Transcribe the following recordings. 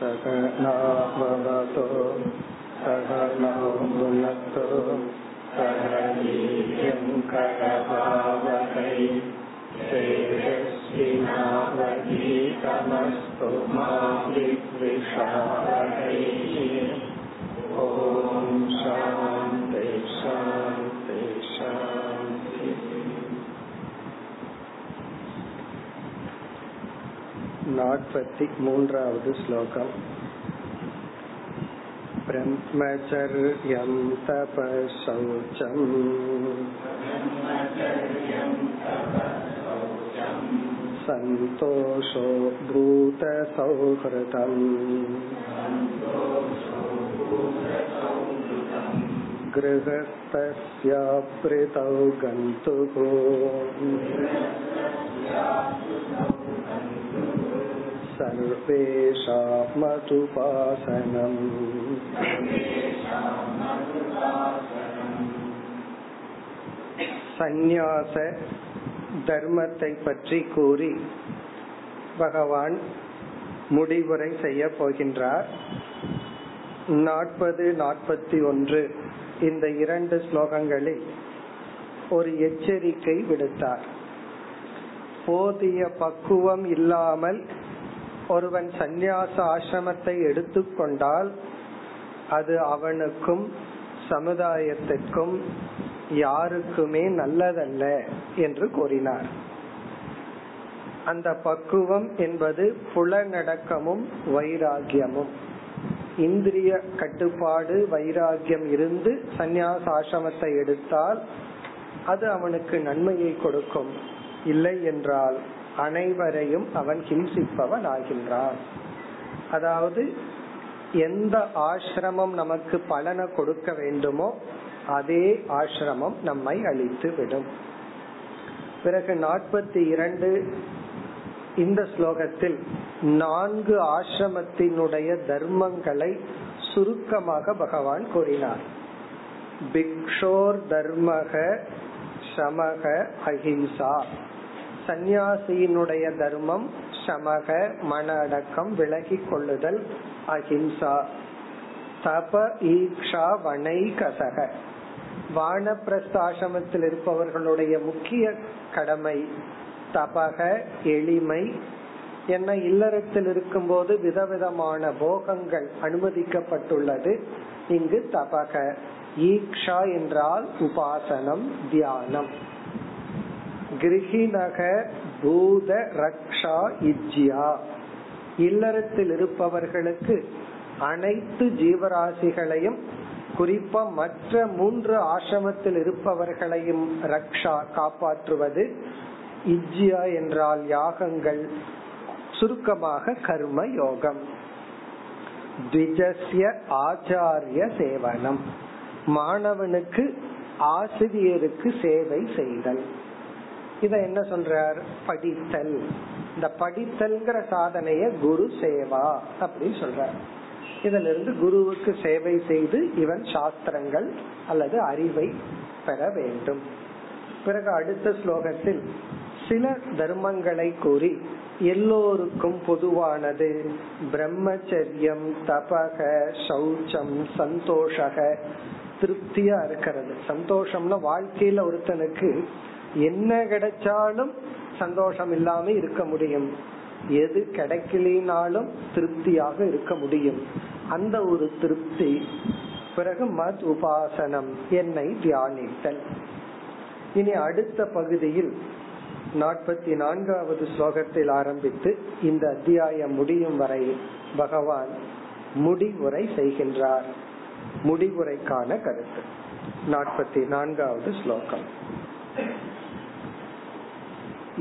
सहनावतु सहनौ भुनक्तु सहनीयं करवावहै तेजस्विनावधीतमस्तु मा विद्विषावहै ॐ शान्ति शान्ति शान्ति. நாற்பத்தி மூன்றாவது ஸ்லோகம். பிரம்மச்சர்யம் தபசௌச்சம் சந்தோஷோ பூத சௌஹ்ருதம் கிரஹஸ்தஸ்ய ப்ரிதௌ கந்துகோ சர்வேஷாமதுபாசனம். சந்நியாச தர்மத்தை பற்றி கூறி பகவான் முடிவுரை செய்ய போகின்றார். 40, 41 இந்த இரண்டு ஸ்லோகங்களில் ஒரு எச்சரிக்கை விடுத்தார். போதிய பக்குவம் இல்லாமல் ஒருவன் சந்நியாச ஆசிரமத்தை எடுத்துக்கொண்டால் அது அவனுக்கும் சமுதாயத்திற்கும் யாருக்குமே நல்லதல்ல என்று கூறினார். அந்த பக்குவம் என்பது புலநடக்கமும் வைராகியமும். இந்திரிய கட்டுப்பாடு வைராகியம் இருந்து சந்நியாச ஆசிரமத்தை எடுத்தால் அது அவனுக்கு நன்மையை கொடுக்கும், இல்லை என்றால் அனைவரையும் அவன் ஹிம்சிப்பவன் ஆகின்றான். அதாவது எந்த ஆசிரமம் நமக்கு பலனை கொடுக்க வேண்டுமோ அதே ஆசிரமம் நம்மை அழித்து விடும். பிறகு 42 இந்த ஸ்லோகத்தில் 4 ஆசிரமத்தினுடைய தர்மங்களை சுருக்கமாக பகவான் கூறினார். பிக்ஷோர் தர்மக சமக அஹிம்சா. சந்நியாசியினுடைய தர்மம் சமக மன அடக்கம், விலகி கொள்ளுதல், அஹிம்சா. தப ஈக்ஷா வனைகசக, வானப்பிரஸ்த ஆசிரமத்தில் இருப்பவர்களுடைய முக்கிய கடமை தபக எளிமை. என்ன, இல்லறத்தில் இருக்கும் போது விதவிதமான போகங்கள் அனுமதிக்கப்பட்டுள்ளது. இங்கு தபக ஈக்ஷா என்றால் உபாசனம், தியானம். கிரகிநக பூத ரக்ஷா இஜ்யா, இல்லறத்தில் இருப்பவர்களுக்கு அனைத்து ஜீவராசிகளையும் குறிப்பா மற்ற 3 ஆசிரமத்தில் இருப்பவர்களையும் ரக்ஷா காப்பாற்றுவது. இஜ்யா என்றால் யாகங்கள், சுருக்கமாக கர்ம யோகம். த்விஜஸ்ய ஆச்சாரிய சேவனம், மாணவனுக்கு ஆசிரியருக்கு சேவை செய்தல். இத என்ன சொல்றார்? படித்தல். இந்த படித்தல்ங்கிற சாதனைய குரு சேவா அப்படின்னு சொல்றார். இதுல இருந்து குருவுக்கு சேவை செய்து இவன் சாஸ்திரங்கள் அல்லது அறிவை பெற வேண்டும். பிறகு அடுத்த ஸ்லோகத்தில் சில தர்மங்களை கூறி எல்லோருக்கும் பொதுவானது பிரம்மச்சரியம் தபக சௌச்சம் சந்தோஷக, திருப்தியா இருக்கிறது. சந்தோஷம்னா வாழ்க்கையில ஒருத்தனுக்கு என்ன கிடைச்சாலும் சந்தோஷம் இல்லாம இருக்க முடியும், எது கிடைக்கலினாலும் திருப்தியாக இருக்க முடியும். அந்த ஒரு திருப்தி. பிறகு மத் உபாசனம், என்னை தியானித்தல். இனி அடுத்த பகுதியில் 44வது ஸ்லோகத்தில் ஆரம்பித்து இந்த அத்தியாயம் முடியும் வரை பகவான் முடிவுரை செய்கின்றார். முடிவுரைக்கான கருத்து 44வது ஸ்லோகம்.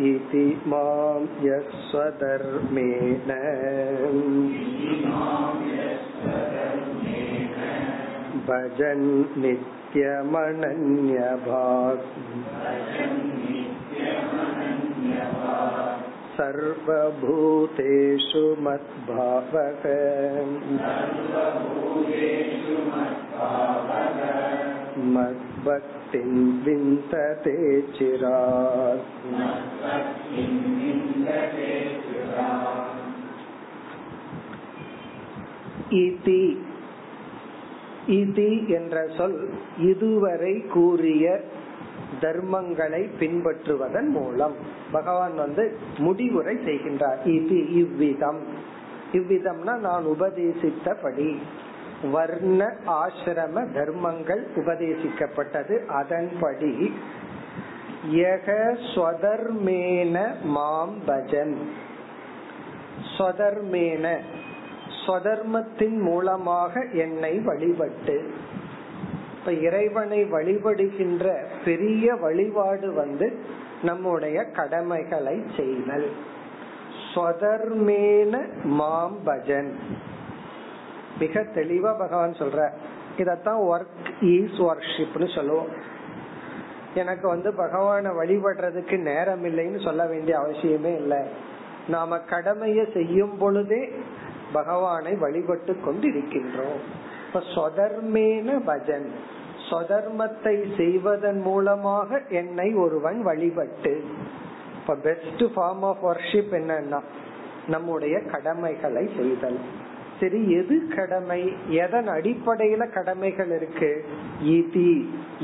இதி மாம் யஸ்வதர்மேன பஜன் நித்யமனன்யபாக் சர்வபூதேஷு மத்பாவக மத்பக் இதி இதி என்ற சொல் இதுவரை கூறிய தர்மங்களை பின்பற்றுவதன் மூலம் பகவான் முடிவுரை செய்கின்றார். இது இவ்விதம், இவ்விதம்னா நான் உபதேசித்தபடி வர்ண ஆசிரம தர்மங்கள் உபதேசிக்கப்பட்டது. அதன்படி யக ஸ்வதர்மேன மாம் பஜன், ஸ்வதர்மேன ஸ்வதர்மத்தின் மூலமாக என்னை வழிபட்டு. இப்ப இறைவனை வழிபடுகின்ற பெரிய வழிபாடு நம்முடைய கடமைகளை செய்தல். ஸ்வதர்மேன மாம் பஜன், மிக தெளிவா பகவான் சொல்ற. இதத்தான் ஒர்க் இஸ் வர்ஷிப்னு சொல்லுவோம். எனக்கு பகவான வழிபடுறதுக்கு நேரம் இல்லைன்னு சொல்ல வேண்டிய அவசியமே இல்லை. நாம கடமையை செய்யும் பொழுதே பகவானை வழிபட்டு கொண்டு இருக்கின்றோம். இப்ப சொதர்மேன பஜன், சொதர்மத்தை செய்வதன் மூலமாக என்னை ஒருவன் வழிபட்டு. இப்ப பெஸ்ட் ஃபார்ம் ஆஃப் வர்ஷிப் என்னன்னா நம்முடைய கடமைகளை செய்தல். சரி, எது கடமை, எதன் அடிப்படையில கடமைகள் இருக்கு? இதி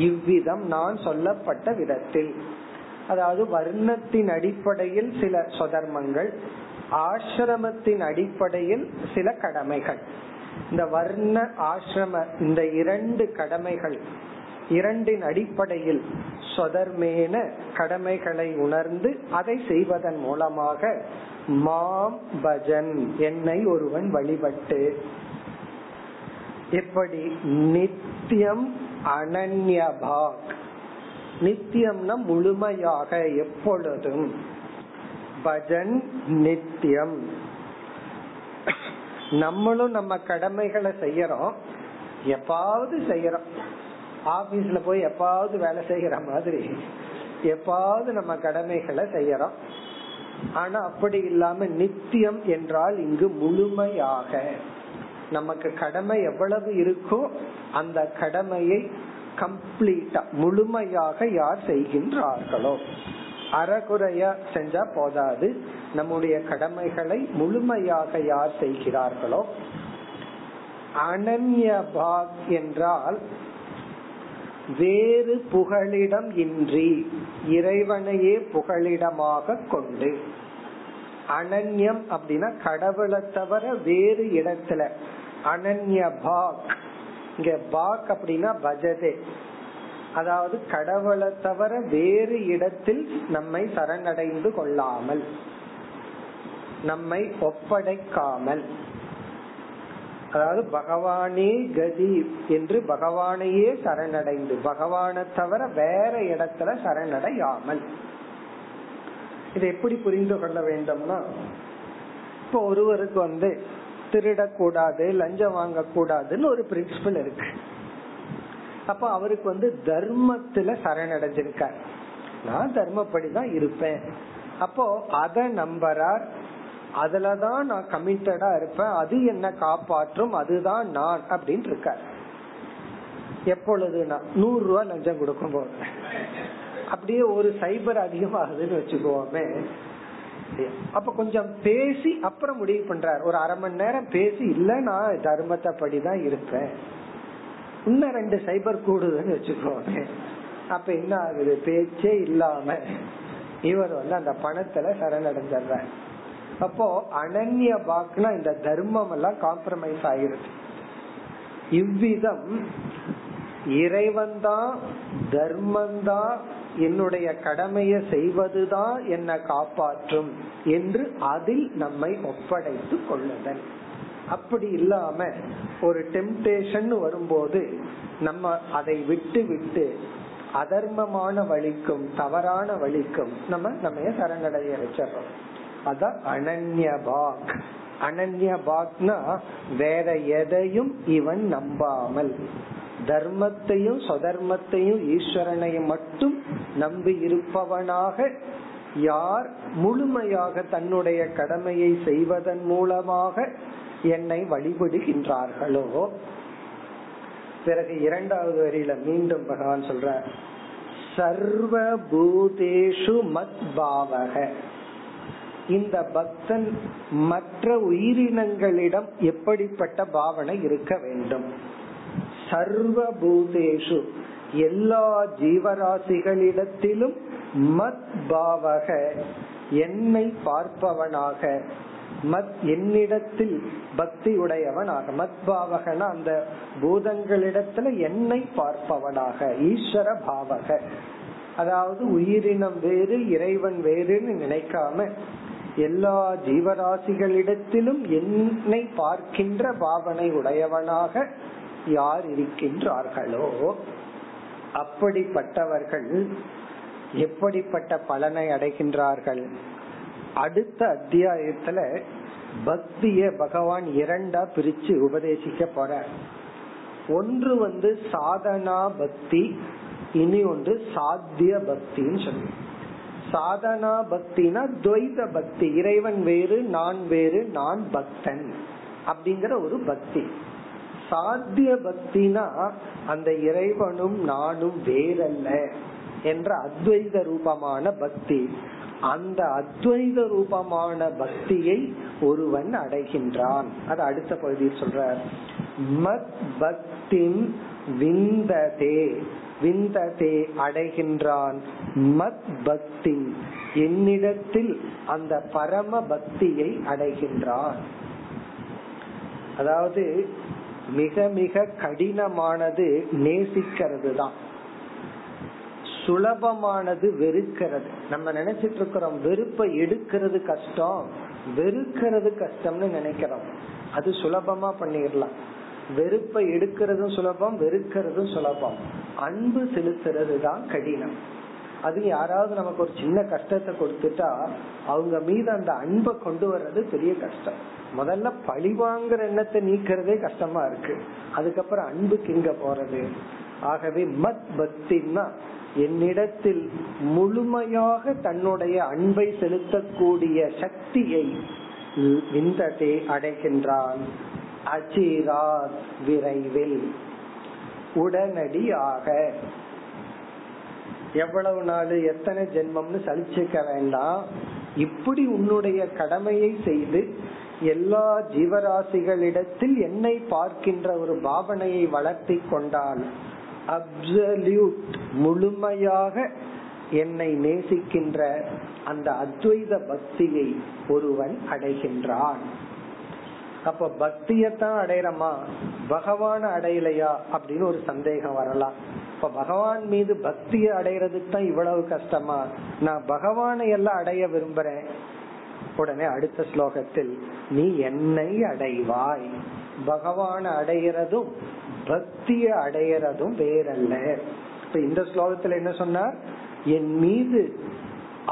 இவ்விதம் நான் சொல்லப்பட்ட விதத்தில், அதாவது வர்ணத்தின் அடிப்படையில் சில சொதர்மங்கள், ஆசிரமத்தின் அடிப்படையில் சில கடமைகள். இந்த வர்ண ஆசிரம இந்த இரண்டு கடமைகள், இரண்டின் அடிப்படையில் சொதர்மேன கடமைகளை உணர்ந்து அதை செய்வதன் மூலமாக மாம் பஜன் என்னை ஒருவன் வழிபட்டு. எப்படி? நித்தியம் அனன்யபாக், நித்தியம்னா முழுமையாக எப்பொழுதும், பஜன் நித்தியம். நம்மளும் நம்ம கடமைகளை செய்யறோம், எப்பாவது செய்யறோம். ஆபீஸ்ல போய் எப்பாவது வேலை செய்யற மாதிரி எப்பாவது நம்ம கடமைகளை செய்யறோம். ஆனா அப்படி இல்லாம நித்தியம் என்றால் இங்கு முழுமையாக நமக்கு கடமை எவ்வளவு இருக்கோ அந்த கடமையை கம்ப்ளீட்டா முழுமையாக யார் செய்கின்றார்களோ, அறகுறையா செஞ்சா போதாது, நம்முடைய கடமைகளை முழுமையாக யார் செய்கிறார்களோ. அனன்யபாக் என்றால் வேறு புகலிடம் இன்றி இறைவனையே புகலிடமாக கொண்டு. அனன்யம் அப்படின்னா கடவுளை தவிர வேறு இடத்துல. அனன்யபாக், இங்க பாக் அப்படின்னா பஜதே, அதாவது கடவுளை தவிர வேறு இடத்தில் நம்மை சரணடைந்து கொள்ளாமல், நம்மை ஒப்படைக்காமல், அதாவது பகவானே கதி என்று பகவானையே சரணடைந்து, பகவானை தவிர வேற இடத்துல சரணடையாமல். இதை எப்படி புரிந்து கொள்ள வேண்டும்னா, இப்போ ஒருவருக்கு திருடக்கூடாது, லஞ்சம் வாங்க கூடாதுன்னு ஒரு பிரின்சிபல் இருக்கு. அப்ப அவருக்கு தர்மத்துல சரணடைஞ்சிருக்கார், நான் தர்மப்படிதான் இருப்பேன். அப்போ அத நம்பறார், அதுலதான் நான் கமிட்டடா இருப்பேன், அது என்ன காப்பாற்றும், அதுதான் நான் அப்படின்னு இருக்கார். எப்பொழுதுனா 100 ரூபா லஞ்சம் கொடுக்கும் போது. அப்படியே ஒரு சைபர் அதிகமாகுதுன்னு வச்சுக்கோமே, அப்ப கொஞ்சம் பேசி அப்புறம் முடிவு பண்றாரு. ஒரு அரை மணி நேரம் பேசி, இல்ல நான் தர்மத்தை படிதான் இருப்பேன், இன்னும் 2 சைபர் கூடுதுன்னு வச்சுக்கோமே. அப்ப என்ன ஆகுது? பேச்சே இல்லாம இவர் அந்த பணத்துல சரணடைஞ்சார். அப்போ அனன்ய பாக்னா இந்த தர்மம் எல்லாம் காம்ப்ரமைஸ் ஆயிருது. இவ்விதம் இறைவன்தான் தர்மந்தான் என்னுடைய கடமையை செய்வதுதான் என்ன காப்பாற்றும் என்று அதில் நம்மை ஒப்படைத்து கொள்ளுதல். அப்படி இல்லாம ஒரு டெம்டேஷன் வரும்போது நம்ம அதை விட்டு விட்டு அதர்மமான வழிக்கும் தவறான வழிக்கும் நம்ம சரணடைய வச்சிடறோம். அதான் அனன்யபாக். அனன்யபாக்னா வேற எதையும் இவன் நம்பாமல், தர்மத்தையும் சொதர்மத்தையும் ஈஸ்வரனையும் மட்டும் நம்பி இருப்பவனாக யார் முழுமையாக தன்னுடைய கடமையை செய்வதன் மூலமாக என்னை வழிபடுகின்றார்களோ. பிறகு 2வது வரியில மீண்டும் பகவான் சொல்றார், சர்வ பூதேஷு மத் பாவக, இந்த பக்தன் மற்ற உயிரினங்களிடம் எப்படிப்பட்ட பாவனை இருக்க வேண்டும்? சர்வபூதேஷு, எல்லா ஜீவராசிகளிடத்திலும் மத் பாவக, என்னை பார்ப்பவனாக, மத் என்னிடத்தில் பக்தி உடையவனாக, மத் பாவகனா அந்த பூதங்களிடத்துல என்னை பார்ப்பவனாக, ஈஸ்வர பாவக. அதாவது உயிரினம் வேறு இறைவன் வேறுன்னு நினைக்காம எல்லா ஜீவராசிகளிடத்திலும் என்னை பார்க்கின்ற பாவனை உடையவனாக யார் இருக்கின்றார்களோ அப்படிப்பட்டவர்கள் எப்படிப்பட்ட பலனை அடைகின்றார்கள்? அடுத்த அத்தியாயத்துல பக்திய பகவான் இரண்டா பிரிச்சு உபதேசிக்க போறார். ஒன்று சாதனா பக்தி, இனி ஒன்று சாத்திய பக்தின்னு சொல்லு. சாதனா பக்தினா துவைத பக்தி, இறைவன் வேறு நான் பக்தன் அப்படிங்கிற ஒரு பக்தி. சாத்திய பக்தினா அந்த இறைவனும் நானும் வேறல்ல என்ற அத்வைத ரூபமான பக்தி. அந்த அத்வைத ரூபமான பக்தியை ஒருவன் அடைகின்றான். அது அடுத்த பகுதியில் சொல்றார். மத் பக்திம் விந்ததே, விந்ததே அடைகின்றான். மத் பக்தி என்னிடத்தில் அந்த பரம பக்தியை அடைகின்றான். அதாவது மிக மிக கடினமானது நேசிக்கிறது தான், சுலபமானது வெறுக்கிறது. நம்ம நினைச்சிட்டு இருக்கிறோம் வெறுப்பை எடுக்கிறது கஷ்டம், வெறுக்கிறது கஷ்டம்னு நினைக்கிறோம். அது சுலபமா பண்ணிடலாம். வெறுப்பை எடுக்கிறதும் சுலபம், வெறுக்கிறதும் சுலபம். அன்பு செலுத்துறது தான் கடினம். அது யாராவது நமக்கு ஒரு சின்ன கஷ்டத்தை கொடுத்துட்டா அவங்க மீது அந்த அன்பை கொண்டு வர்றது பெரிய கஷ்டம். முதல்ல பழிவாங்குற எண்ணத்தை நீக்கிறதே கஷ்டமா இருக்கு, அதுக்கப்புறம் அன்பு கிங்க போறது. ஆகவே மத் பக்தின்னா என்னிடத்தில் முழுமையாக தன்னுடைய அன்பை செலுத்தக்கூடிய சக்தியை விந்ததே அடைகின்றான். அச்சிராத் விரைவில், உடனடியாக. எவ்வளவு நாள் எத்தனை ஜென்மம்னு சலிச்சுக்க வேண்டாம். இப்படி உன்னுடைய கடமையை செய்து எல்லா ஜீவராசிகளிடத்தில் என்னை பார்க்கின்ற ஒரு பாவனையை வளர்த்தி கொண்டால் அப்சல்யூட் முழுமையாக என்னை நேசிக்கின்ற அந்த அத்வைத பக்தியை ஒருவன் அடைகின்றான். அப்ப பக்தியத்தான் அடையறமா, பகவான அடையலையா அப்படின்னு ஒரு சந்தேகம் வரலாம். இப்ப பகவான் மீது பக்தியை அடையறதுக்கு தான் இவ்வளவு கஷ்டமா? நான் பகவானை எல்லாம் அடைய விரும்புறேன். உடனே அடுத்த ஸ்லோகத்தில் நீ என்னை அடைவாய். பகவான அடையறதும் பக்திய அடையறதும் வேறல்ல. இப்ப இந்த ஸ்லோகத்துல என்ன சொன்னார்? என் மீது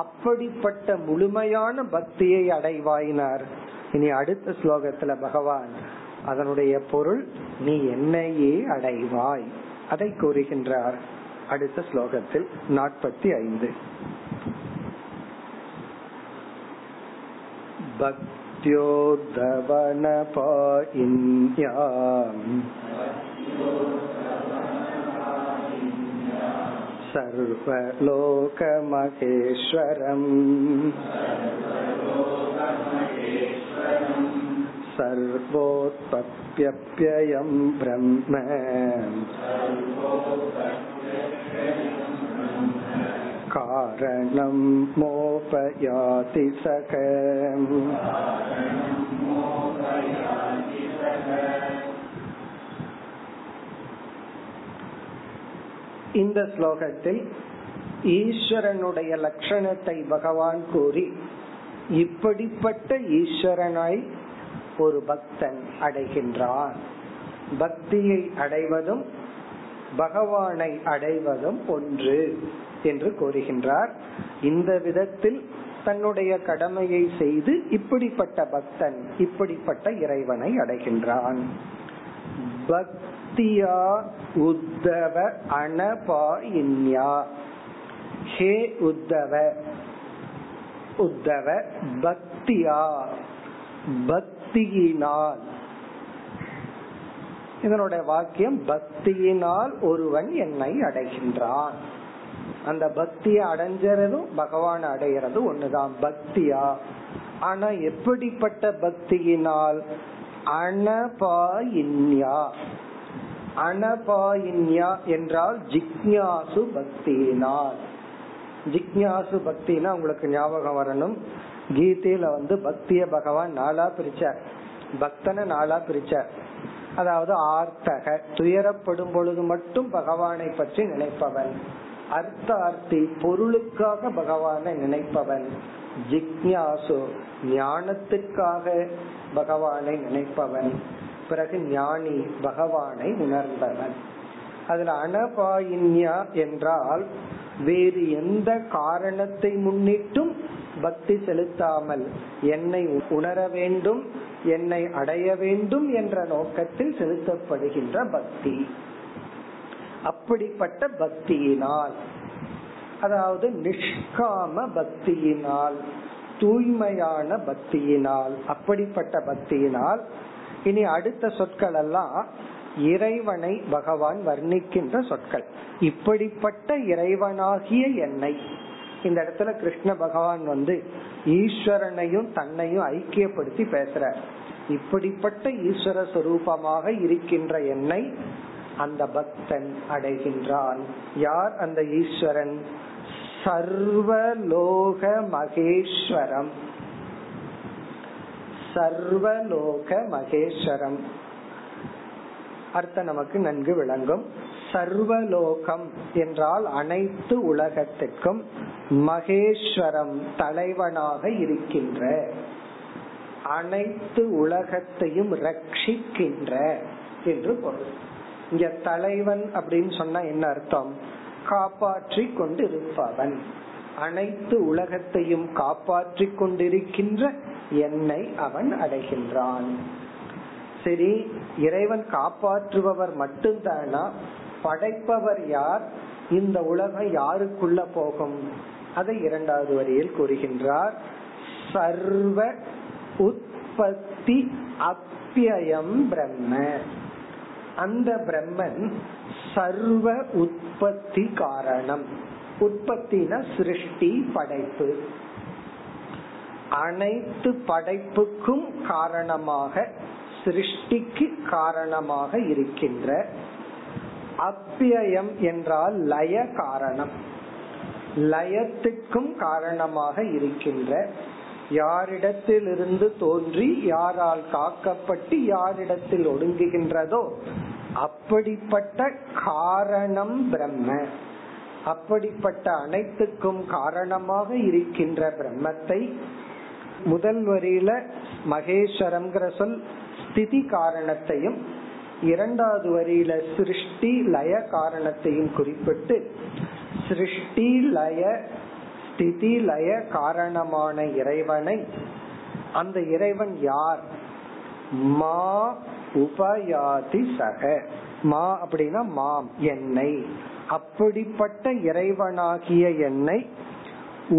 அப்படிப்பட்ட முழுமையான பக்தியை அடைவாயினார். இனி அடுத்த ஸ்லோகத்துல பகவான் அதனுடைய பொருள் நீ என்னையே அடைவாய் அதை கூறுகின்றார். அடுத்த ஸ்லோகத்தில் 45 சர்வலோகமகேஸ்வரம் சர்வோத்பத்யப்யயம் பிரம்ம காரணம் மோபயாதி சகம். இந்த ஸ்லோகத்தில் ஈஸ்வரனுடைய லட்சணத்தை பகவான் கூறி இப்படிப்பட்ட ஈஸ்வரனாய் ஒரு பக்தன் அடைகின்றான். பக்தியை அடைவதும் பகவானை அடைவதும் ஒன்று என்று கூறுகின்றார். இந்த விதத்தில் தன்னுடைய கடமையை செய்து இப்படிப்பட்ட பக்தன் இப்படிப்பட்ட இறைவனை அடைகின்றான். பக்தியா உத்தவ அனபாயின்யா. ஹே உத்தவ, உத்தவ பக்தியா பக்தியினால். இதனுடைய வாக்கியம் பக்தியினால் ஒருவன் என்னை அடைகின்றான். அந்த பக்திய அடைஞ்சறதும் பகவான் அடையறதும் ஒண்ணுதான். பக்தியா ஆனா எப்படிப்பட்ட பக்தியினால்? அனபாயின்யா. அனபாயின்யா என்றால் ஜிக்யாசு பக்தியினால். ஜிக்யாசு பக்தினா உங்களுக்கு ஞாபகம் வரணும், கீதையில வந்து பக்திய பகவான் நாலா பிரிச்சார், பக்தனை நாலா பிரிச்சார். அதாவது ஆர்த்தக, துயரப்படும் பொழுது மட்டும் பகவானை பற்றி நினைப்பவன், அர்த்தார்த்தி, பொருளுக்காக பகவானை நினைப்பவன், ஜிக்யாசு ஞானத்துக்காக பகவானை நினைப்பவன், பிறகு ஞானி பகவானை உணர்ந்தவன். அதுல அனபாயின்யா என்றால் வேறு எந்த காரணத்தை முன்னிட்டும் பக்தி செலுத்தாமல் என்னை உணர வேண்டும், என்னை அடைய வேண்டும் என்ற நோக்கத்தில் செலுத்தப்படுகின்ற பக்தி. அப்படிப்பட்ட பக்தியினால், அதாவது நிஷ்காம பக்தியினால், தூய்மையான பக்தியினால், அப்படிப்பட்ட பக்தியினால். இனி அடுத்த சொற்கள் எல்லாம் இறைவனை பகவான் வர்ணிக்கின்ற சொற்கள். இப்படிப்பட்ட இறைவனாகிய என்னை, இந்த இடத்துல கிருஷ்ண பகவான் வந்து ஈஸ்வரனையும் தன்னையும் ஐக்கியப்படுத்தி பேசுற. இப்படிப்பட்ட ஈஸ்வர சொரூபமாக இருக்கின்ற என்னை அந்த பக்தன் அடைகின்றான். யார் அந்த ஈஸ்வரன்? சர்வலோக மகேஸ்வரம். சர்வலோக மகேஸ்வரம் அர்த்தம் நமக்கு நன்கு விளங்கும். சர்வலோகம் என்றால் அனைத்து உலகத்திற்கும் மகேஸ்வரம் தலைவனாக இருக்கின்ற, அனைத்து உலகத்தையும் ரட்சிக்கின்ற என்று பொருள். இங்க தலைவன் அப்படின்னு சொன்னா என்ன அர்த்தம்? காப்பாற்றி கொண்டு இருப்பவன், அனைத்து உலகத்தையும் காப்பாற்றி கொண்டிருக்கின்ற என்னை அவன் அடைகின்றான். சரி, இறைவன் காப்பாற்றுபவர் மட்டும்தானா? படைப்பவர் யார்? இந்த உலகம் யாருக்குள்ள போகும்? அதை இரண்டாவது வரியில் கூறுகின்றார். சர்வ உற்பத்தி அப்யயம் பிரம்ம. அந்த பிரம்மன் சர்வ உற்பத்தி காரணம். உற்பத்தினா சிருஷ்டி, படைப்பு, அனைத்து படைப்புக்கும் காரணமாக, சிருஷ்டிக்கு காரணமாக இருக்கின்ற. அப்யயம் என்றால் லய காரணம், லயத்துக்கும் காரணமாக இருக்கின்ற, யாரிடத்திலிருந்து தோன்றி யாரால் காக்கப்பட்டு யாரிடத்தில் ஒடுங்குகின்றதோ அப்படிப்பட்ட காரணம் பிரம்ம. அப்படிப்பட்ட அனைத்துக்கும் காரணமாக இருக்கின்ற பிரம்மத்தை முதல் வரியில மகேஸ்வரம் சொல் ஸ்திதி காரணத்தையும், இரண்டாவது வரியில சிருஷ்டி லய காரணத்தையும் குறிப்பிட்டு, சிருஷ்டி லய ஸ்திதி லய காரணமான இறைவனை, அந்த இறைவன் யார்? மா உபயாதி சக. மா அப்படின்னா மாம், என்னை. அப்படிப்பட்ட இறைவனாகிய என்னை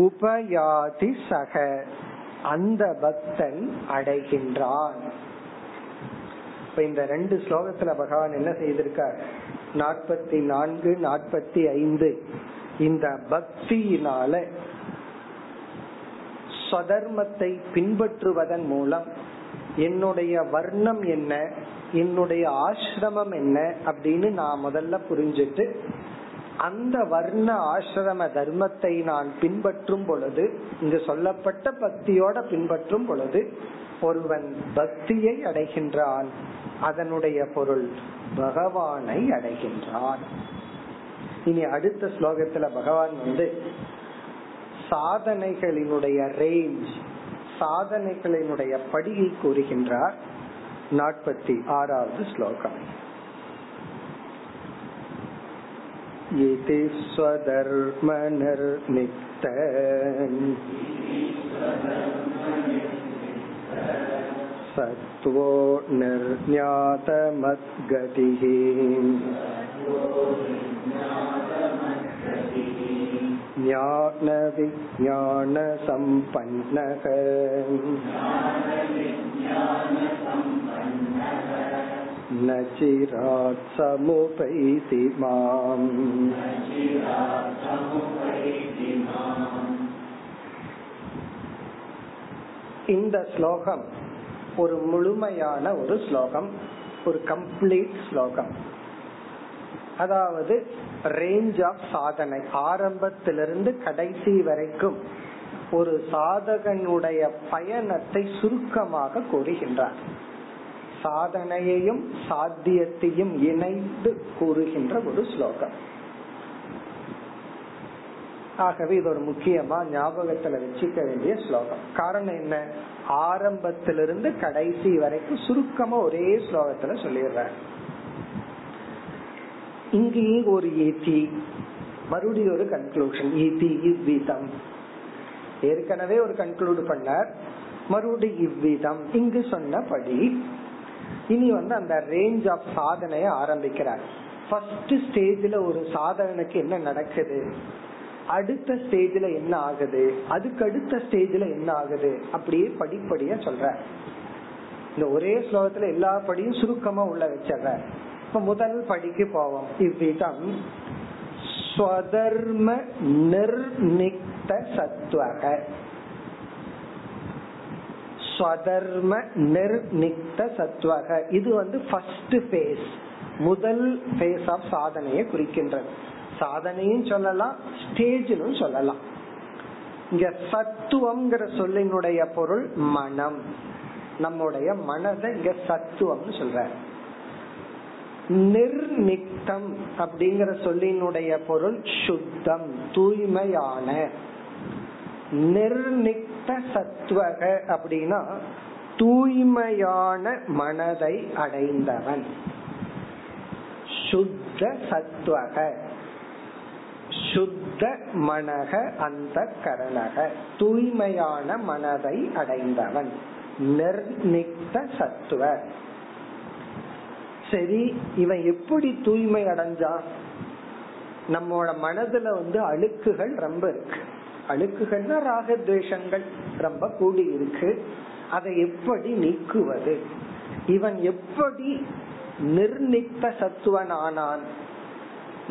உபயாதி சக, அந்த பக்தன் அடைகின்றான். இந்த ரெண்டு ஸ்லோகத்துல பகவான் என்ன செய்திருக்கார்? 44 45 இந்த பக்தியினால ஸ்வதர்மத்தை பின்பற்றுவதன் மூலம் என்னுடைய வர்ணம் என்ன, என்னுடைய ஆசிரமம் என்ன அப்படின்னு நான் முதல்ல புரிஞ்சிட்டு, அந்த வர்ண ஆசிரம தர்மத்தை நான் பின்பற்றும் பொழுது, இங்கு சொல்லப்பட்ட பக்தியோட பின்பற்றும் பொழுது ஒருவன் பக்தியை அடைகின்றான். அதனுடைய பொருள் பகவானை அடைகின்றான். இனி அடுத்த ஸ்லோகத்துல பகவான் வந்து சாதனைகளினுடைய ரேஞ்ச், சாதனைகளினுடைய படியை கூறுகின்றார். 46வது ஸ்லோகம். சத்வோ நிர்ஞாதமத்கதிஹி ஞான விஞ்ஞான சம்பன்னக நசிராத் சமுபைதி மாம். இந்த ஸ்லோகம் ஒரு முழுமையான ஒரு ஸ்லோகம், ஒரு கம்ப்ளீட் ஸ்லோகம். அதாவது ரேஞ்ச் ஆஃப் சாதனை, ஆரம்பத்திலிருந்து கடைசி வரைக்கும் ஒரு சாதகனுடைய பயணத்தை சுருக்கமாக கூறுகின்றார். சாதனையையும் சாத்தியத்தையும் இணைந்து கூறுகின்ற ஒரு ஸ்லோகம். ஆகவே இது ஒரு முக்கியமா ஞாபகத்துல வச்சுக்க வேண்டிய ஸ்லோகம். காரணம் என்ன, ஆரம்பத்திலிருந்து கடைசி வரைக்கும் சுருக்கமா ஒரே ஸ்லோகத்துல சொல்லிடுற. இங்கேயே ஒரு ஈதி, மறுபடியும் ஒரு கன்க்ளூஷன். ஈதி இவ்விதம், ஏற்கனவே ஒரு கன்க்ளூட் பண்ணார், மறுபடியும் இவ்விதம் இங்கு சொன்னபடி. இனி வந்து அந்த ரேஞ்ச் ஆஃப் சாதனைய ஆரம்பிக்கிறார். ஃபர்ஸ்ட் ஸ்டேஜ்ல ஒரு சாதனைக்கு என்ன நடக்குது, அடுத்த ஸ்டேஜ்ல என்ன ஆகுது, அதுக்கு அடுத்த ஸ்டேஜ்ல என்ன ஆகுது, அப்படியே படிப்படியா சொல்ற. இந்த ஒரே ஸ்லோகத்துல எல்லா படியும் சுருக்கமா உள்ள வச்சிடற. இப்ப முதல் படிக்கு போவோம். இவ்விதம் ஸ்வதர்ம நிர்நிக்த சத்வக. ஸ்வதர்ம நிர்நிக்த சத்வக இது வந்து ஃபர்ஸ்ட் ஃபேஸ், முதல் ஃபேஸ் ஆஃப் சாதனையை குறிக்கின்றது. சாதனையும் சொல்லலாம், ஸ்டேஜும் சொல்லலாம். இங்க சத்துவம்ங்கிற சொல்லினுடைய பொருள் மனம். நம்முடைய மனதை இங்க சத்துவம்னு சொல்ற. நிர்நிக்தம் அப்படிங்கிற சொல்லினுடைய பொருள் சுத்தம், தூய்மையான. நிர்நிக்த சத்வக அப்படின்னா தூய்மையான மனதை அடைந்தவன். சுத்த சத்வக சுத்த மனக அந்தகரணக, தூய்மையான மனதை அடைந்தவன். நிர்நிக்த சத்துவ. சரி, இவன் எப்படி தூய்மை அடைஞ்சான்? நம்மோட மனதுல வந்து அழுக்குகள் ரொம்ப இருக்கு. அழுக்குகள்னா ராகத்வேஷங்கள் ரொம்ப கூடி இருக்கு. அதை எப்படி நீக்குவது? இவன் எப்படி நிர்நிக்த சத்துவன் ஆனான்?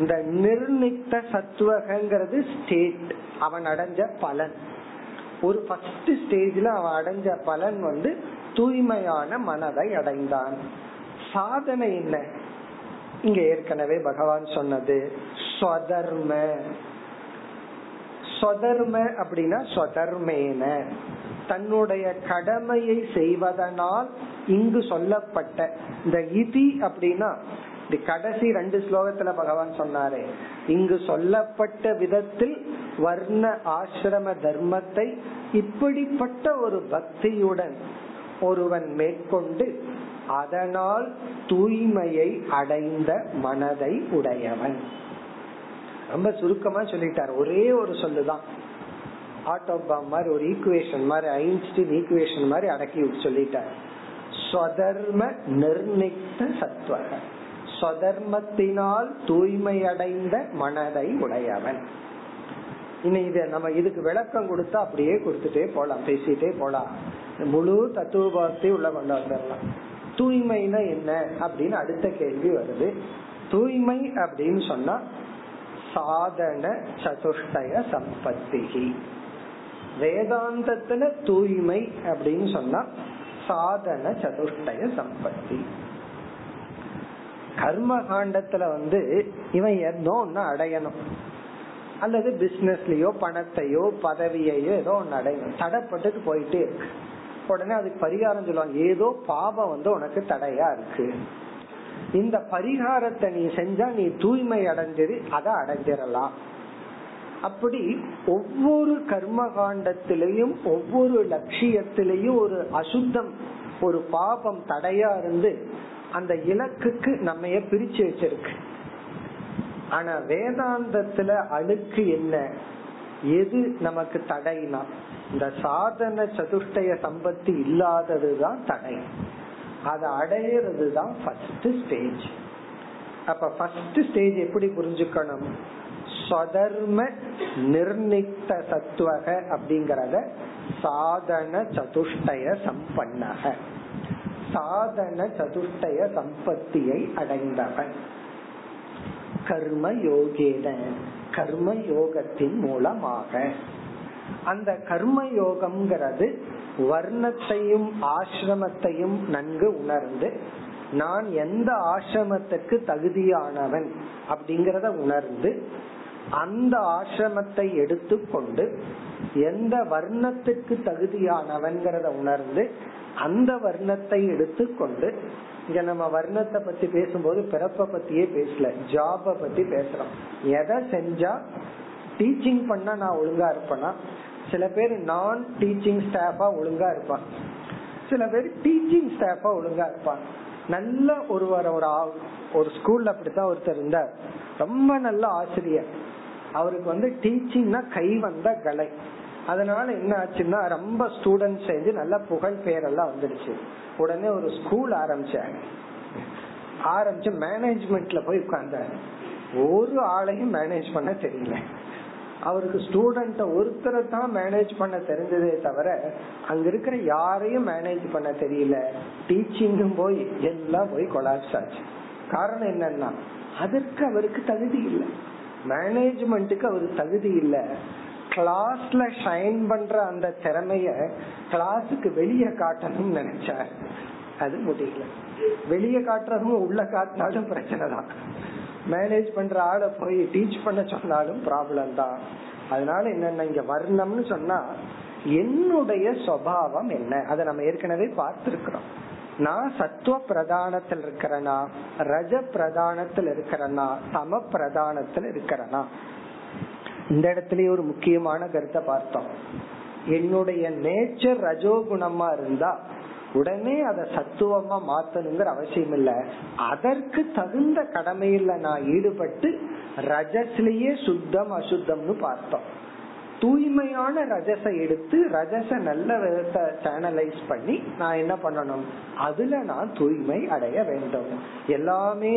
இந்த நிர்நிக்த சத்துவகங்கிறது ஸ்டேட், அவன் அடைஞ்ச பலன். ஒரு ஃபர்ஸ்ட் ஸ்டேஜ்ல அவன் அடைஞ்ச பலன் வந்து தூய்மையான மனதை அடைந்தான். சாதனை என்ன? இங்க ஏற்கனவே பகவான் சொன்னது ஸ்வதர்ம. ஸ்வதர்ம அப்படின்னா ஸ்வதர்மேன, தன்னுடைய கடமையை செய்வதனால். இங்கு சொல்லப்பட்ட இந்த இதி அப்படின்னா கடைசி ரெண்டு ஸ்லோகத்துல பகவான் சொன்னாரே, இங்கு சொல்லப்பட்ட விதத்தில் வர்ண ஆசிரம தர்மத்தை இப்படிப்பட்ட ஒரு பக்தியுடன் ஒருவன் மேற்கொண்டு அதனால் தூய்மையை அடைந்த மனதை உடையவன். ரொம்ப சுருக்கமா சொல்லிட்டார், ஒரே ஒரு சொல்லுதான். ஆட்டோபாம் மாதிரி ஒரு ஈக்குவேஷன் மாதிரி, ஐன்ஸ்டீன் ஈக்குவேஷன் மாதிரி அடக்கி சொல்லிட்டார். ஸ்வதர்ம நிர்நிக்த சத்வக, ஸ்வதர்மத்தினால் தூய்மை அடைந்த மனதை உடையவன். இனி இத நம்ம இதுக்கு விளக்கம் கொடுத்தா அப்படியே கொடுத்துட்டே போலாம், பேசிட்டே போலாம், முழு தத்துவத்தை உள்ள கொண்டு வந்துடலாம். தூய்மைனா என்ன அப்படின்னு அடுத்த கேள்வி வருது. தூய்மை அப்படின்னு சொன்னா சாதன சதுஷ்டய சம்பத்தி. வேதாந்தத்துல தூய்மை அப்படின்னு சொன்னா சாதன சதுஷ்டய சம்பத்தி. கர்மகாண்டத்துல வந்து இவன் ஏதோ ஒன்னு அடையணும், அல்லது பிசினஸ்லயோ பணத்தையோ பதவியையோ ஏதோ ஒன்னு அடையணும், தடைப்பட்டு போயிட்டே இருக்கு. உடனே அதுக்கு பரிகாரம் சொல்லுவாங்க, ஏதோ பாவம் வந்து உனக்கு தடையா இருக்கு, இந்த பரிகாரத்தை நீ செஞ்சா நீ தூய்மை அடைஞ்சிரு, அதை அடைஞ்சிடலாம். அப்படி ஒவ்வொரு கர்மகாண்டத்திலையும் ஒவ்வொரு லட்சியத்திலையும் ஒரு அசுத்தம், ஒரு பாபம் தடையா இருந்து அந்த இலக்குக்கு நம்மைய பிரிச்சு வச்சிருக்கு. ஆனா வேதாந்தத்துல அழுக்கு என்ன, எது நமக்கு தடைனா இந்த சாதன சதுஷ்டய சம்பத்தி இல்லாததுதான் தடை. அதை அடையிறது தான் ஃபர்ஸ்ட் ஸ்டேஜ். அப்ப ஃபர்ஸ்ட் ஸ்டேஜ் எப்படி புரிஞ்சுக்கணும், ஸ்வதர்ம நிர்நிக்த சத்வக அப்படிங்கறத சாதன சதுஷ்டய சம்பன்னக, சாதன சதுஷ்டய சம்பத்தியை அடைந்தவன். கர்ம யோகேன, கர்ம யோகத்தின் மூலமாக. அந்த கர்ம யோகம்ங்கிறது வர்ணத்தையும் ஆசிரமத்தையும் நன்கு உணர்ந்து நான் எந்த ஆசிரமத்துக்கு தகுதியானவன் அப்படிங்கறத உணர்ந்து அந்த ஆசிரமத்தை எடுத்துக்கொண்டு எந்த வர்ணத்துக்கு தகுதியானவன்கிறத உணர்ந்து அந்த வர்ணத்தை எடுத்துக்கொண்டு, இங்க நம்ம வர்ணத்தை பத்தி பேசும்போது பிறப்ப பத்தியே பேசல, ஜாப பத்தி பேசுறோம். எதை செஞ்சா டீச்சிங் பண்ணா நான் ஒழுங்கா இருப்பேனா? சில பேர் நான் டீச்சிங் ஸ்டாஃபா ஒழுங்கா இருப்பான், சில பேர் டீச்சிங் ஸ்டாஃபா ஒழுங்கா இருப்பான். நல்ல ஒருவர் ஒரு ஸ்கூல்ல அப்படித்தான் ஒருத்தர் இருந்தார், ரொம்ப நல்ல ஆசிரியர். அவருக்கு வந்து டீச்சிங்னா கை வந்த கலை. அதனால என்ன ஆச்சுன்னா ரொம்ப ஸ்டூடெண்ட்ஸ் செஞ்சு நல்ல புகழ் பேரெல்லாம் வந்துடுச்சு. உடனே ஒரு ஸ்கூல் ஆரம்பிச்சு மேனேஜ்மெண்ட்ல போய் உட்கார்ந்தாரு. ஒரு ஆளையும் மேனேஜ் பண்ண தெரியல அவருக்கு. ஸ்டூடெண்ட ஒருத்தரை தான் மேனேஜ் பண்ண தெரிஞ்சதே தவிர அங்க இருக்கிற யாரையும் மேனேஜ் பண்ண தெரியல. டீச்சிங்கும் போய் எல்லாம் போய் கொலாப்ஸ் ஆச்சு. காரணம் என்னன்னா அதற்கு அவருக்கு தகுதி இல்லை, மேனேஜ்மெண்ட்டுக்கு அவருக்கு தகுதி இல்லை. கிளாஸ்ல ஷைன் பண்ற அந்த திறமைய கிளாஸுக்கு வெளியே காட்டணும்னு நினைச்சார், அது முடியல. வெளியே காட்டுறதும் உள்ள காட்டினாலும் பிரச்சனை தான், மேனேஜ் பண்ற ஆளை போய் டீச் பண்ண சொன்னாலும் ப்ராப்ளம் தான். அதனால என்னன்னா இங்க வர்ணம்னு சொன்னா என்னுடைய சுபாவம் என்ன, அதை நம்ம ஏற்கனவே பார்த்திருக்கிறோம். நான் சத்துவ பிரதானத்தில் இருக்கிறனா, ரஜ பிரதானத்தில் இருக்கிறனா, சம பிரதானத்தில் இருக்கிறனா? இந்த இடத்துலயே ஒரு முக்கியமான கருத்தை பார்த்தோம். என்னுடைய நேச்சர் ரஜோகுணமா இருந்தா உடனே அதை சத்துவமா மாத்தணுங்கிற அவசியம் இல்ல. அதற்கு தகுந்த கடமையில நான் ஈடுபட்டு ரஜஸ்லயே சுத்தம் அசுத்தம்னு பார்த்தோம். தூய்மையான ரஜச எடுத்து ரஜச நல்ல விதத்தை சேனலைஸ் பண்ணி நான் என்ன பண்ணணும், அதுல நான் தூய்மை அடைய வேண்டும். எல்லாமே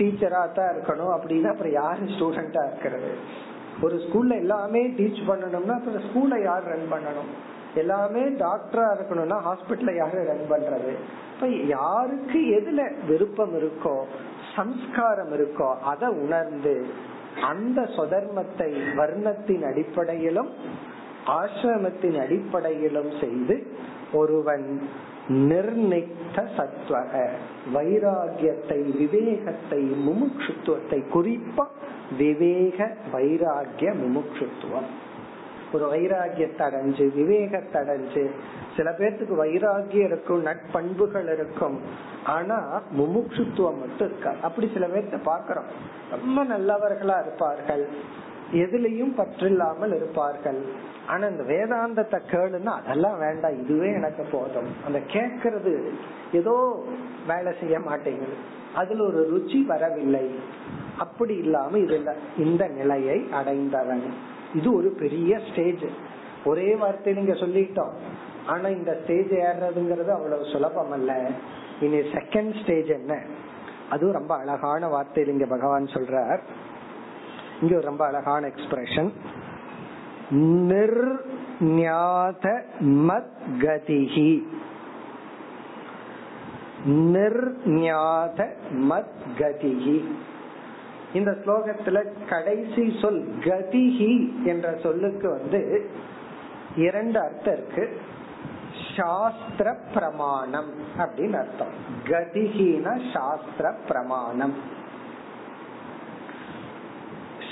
டீச்சரா தான் இருக்கணும் அப்படின்னா அப்புறம் யாரு ஸ்டூடெண்டா இருக்கிறது? ஒரு ஸ்கூல்ல எல்லாமே டீச் பண்ணணும்னா அப்புறம் ஸ்கூல்ல யார் ரன் பண்ணணும்? எல்லாமே டாக்டரா இருக்கணும்னா ஹாஸ்பிட்டல்ல யாரு ரன் பண்றது? இப்ப யாருக்கு எதுல விருப்பம் இருக்கோ, சம்ஸ்காரம் இருக்கோ அதை உணர்ந்து அந்த சொதர்மத்தை வர்ணத்தின் அடிப்படையிலும் ஆசிரமத்தின் அடிப்படையிலும் செய்து ஒருவன் நிர்ணித்த சத்வக வைராகியத்தை, விவேகத்தை, முமுட்சுத்துவத்தை, குறிப்பா விவேக வைராகிய முமுட்சுத்துவம், ஒரு வைராகியத்தை அடைஞ்சு விவேகத்தை அடைஞ்சு. சில பேர்த்துக்கு வைராகியம் இருக்கும், நட்பண்புகள் இருக்கும், ஆனா முமுட்சுத்துவம் மட்டும் இருக்கா. அப்படி சில பேர்த்த பாக்கிறோம், ரொம்ப நல்லவர்களா இருப்பார்கள், எதுலயும் பற்றில்லாமல் இருப்பார்கள். ஆனா இந்த வேதாந்தத்தை கேளுன்னா அதெல்லாம் வேண்டாம், இதுவே எனக்கு போதும், அந்த கேட்கறது ஏதோ வேலை செய்ய மாட்டேங்குது, அதுல ஒரு ருச்சி வரவில்லை. அப்படி இல்லாம இதுல இந்த நிலையை அடைந்தவன், இது ஒரு பெரிய ஸ்டேஜ். ஒரே வார்த்தை நீங்க சொல்லிட்டோம், ஆனா இந்த ஸ்டேஜ் ஏறதுங்கிறது அவ்வளவு சுலபம் அல்ல. இனி செகண்ட் ஸ்டேஜ் என்ன? அதுவும் ரொம்ப அழகான வார்த்தையில இங்க பகவான் சொல்றார். இங்க ஒரு ரொம்ப அழகான எக்ஸ்பிரஷன், நிர்ஞாத மத்கதிஹி. நிர்ஞாத மத்கதிஹி, இந்த ஸ்லோகத்துல கடைசி சொல் கதிஹி என்ற சொல்லுக்கு வந்து இரண்டு அர்த்தம் இருக்கு. சாஸ்திர பிரமாணம் அப்படின்னு அர்த்தம். கதிஹினா சாஸ்திர பிரமாணம்,